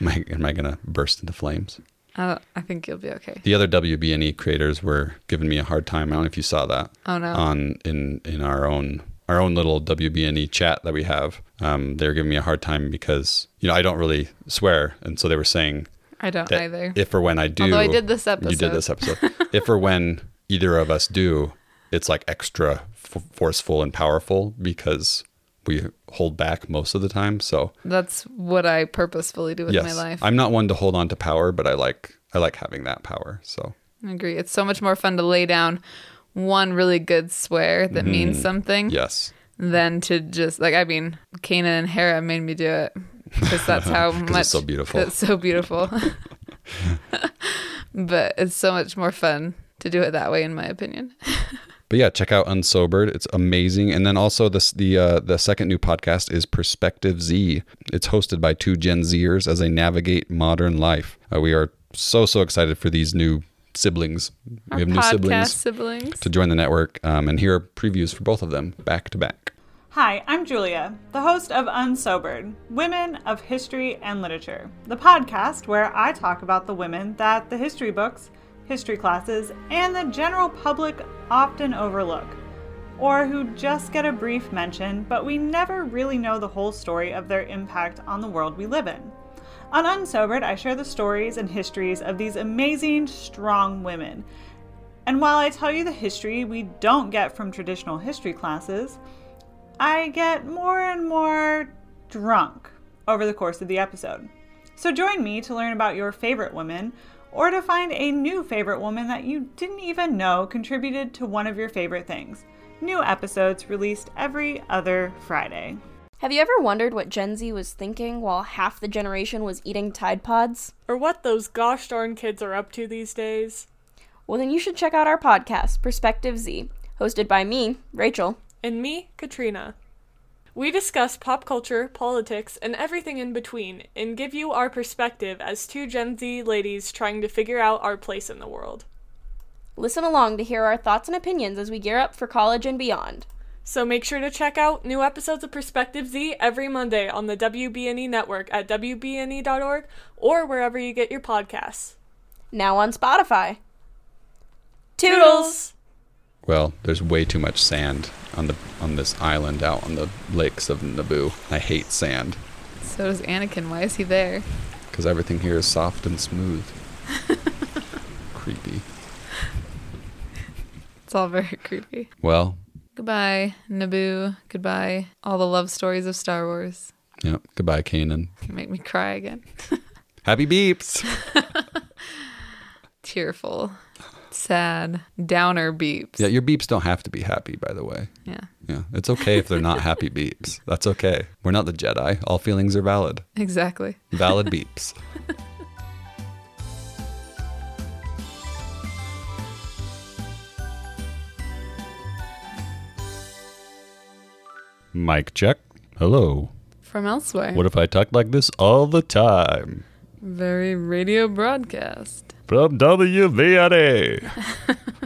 Am I going to burst into flames? I think you'll be okay. The other WBNE creators were giving me a hard time. I don't know if you saw that. Oh no. In our own little WBNE chat that we have, they were giving me a hard time because, you know, I don't really swear, and so they were saying I don't either. If or when I do, although I did this episode, you did this episode. If or when either of us do, it's like extra forceful and powerful because we hold back most of the time. So that's what I purposefully do with my life. I'm not one to hold on to power, but I like having that power. So I agree. It's so much more fun to lay down one really good swear that means something. Yes. Than to just Kanan and Hera made me do it because that's how much it's so beautiful. It's so beautiful. But it's so much more fun to do it that way, in my opinion. But yeah, check out Unsobered. It's amazing. And then also the second new podcast is Perspective Z. It's hosted by two Gen Zers as they navigate modern life. We are so excited for these new siblings. Our we have new siblings to join the network. And here are previews for both of them back to back. Hi, I'm Julia, the host of Unsobered, Women of History and Literature, the podcast where I talk about the women that the history books, history classes, and the general public often overlook, or who just get a brief mention, but we never really know the whole story of their impact on the world we live in. On Unsobered, I share the stories and histories of these amazing, strong women. And while I tell you the history we don't get from traditional history classes, I get more and more drunk over the course of the episode. So join me to learn about your favorite women, or to find a new favorite woman that you didn't even know contributed to one of your favorite things. New episodes released every other Friday. Have you ever wondered what Gen Z was thinking while half the generation was eating Tide Pods? Or what those gosh darn kids are up to these days? Well, then you should check out our podcast, Perspective Z, hosted by me, Rachel. And me, Katrina. We discuss pop culture, politics, and everything in between, and give you our perspective as two Gen Z ladies trying to figure out our place in the world. Listen along to hear our thoughts and opinions as we gear up for college and beyond. So make sure to check out new episodes of Perspective Z every Monday on the WBNE network at WBNE.org or wherever you get your podcasts. Now on Spotify. Toodles! Well, there's way too much sand on this island out on the lakes of Naboo. I hate sand. So does Anakin. Why is he there? Because everything here is soft and smooth. Creepy. It's all very creepy. Well. Goodbye, Naboo. Goodbye, all the love stories of Star Wars. Yep. Goodbye, Kanan. You make me cry again. Happy beeps. Tearful. Sad downer beeps. Yeah, your beeps don't have to be happy, by the way. Yeah, it's okay if they're not happy beeps. That's okay. We're not the Jedi. All feelings are valid. Exactly. Valid beeps. Mic check. Hello. From Elsewhere. What if I talked like this all the time? Very radio broadcast. From WVNE.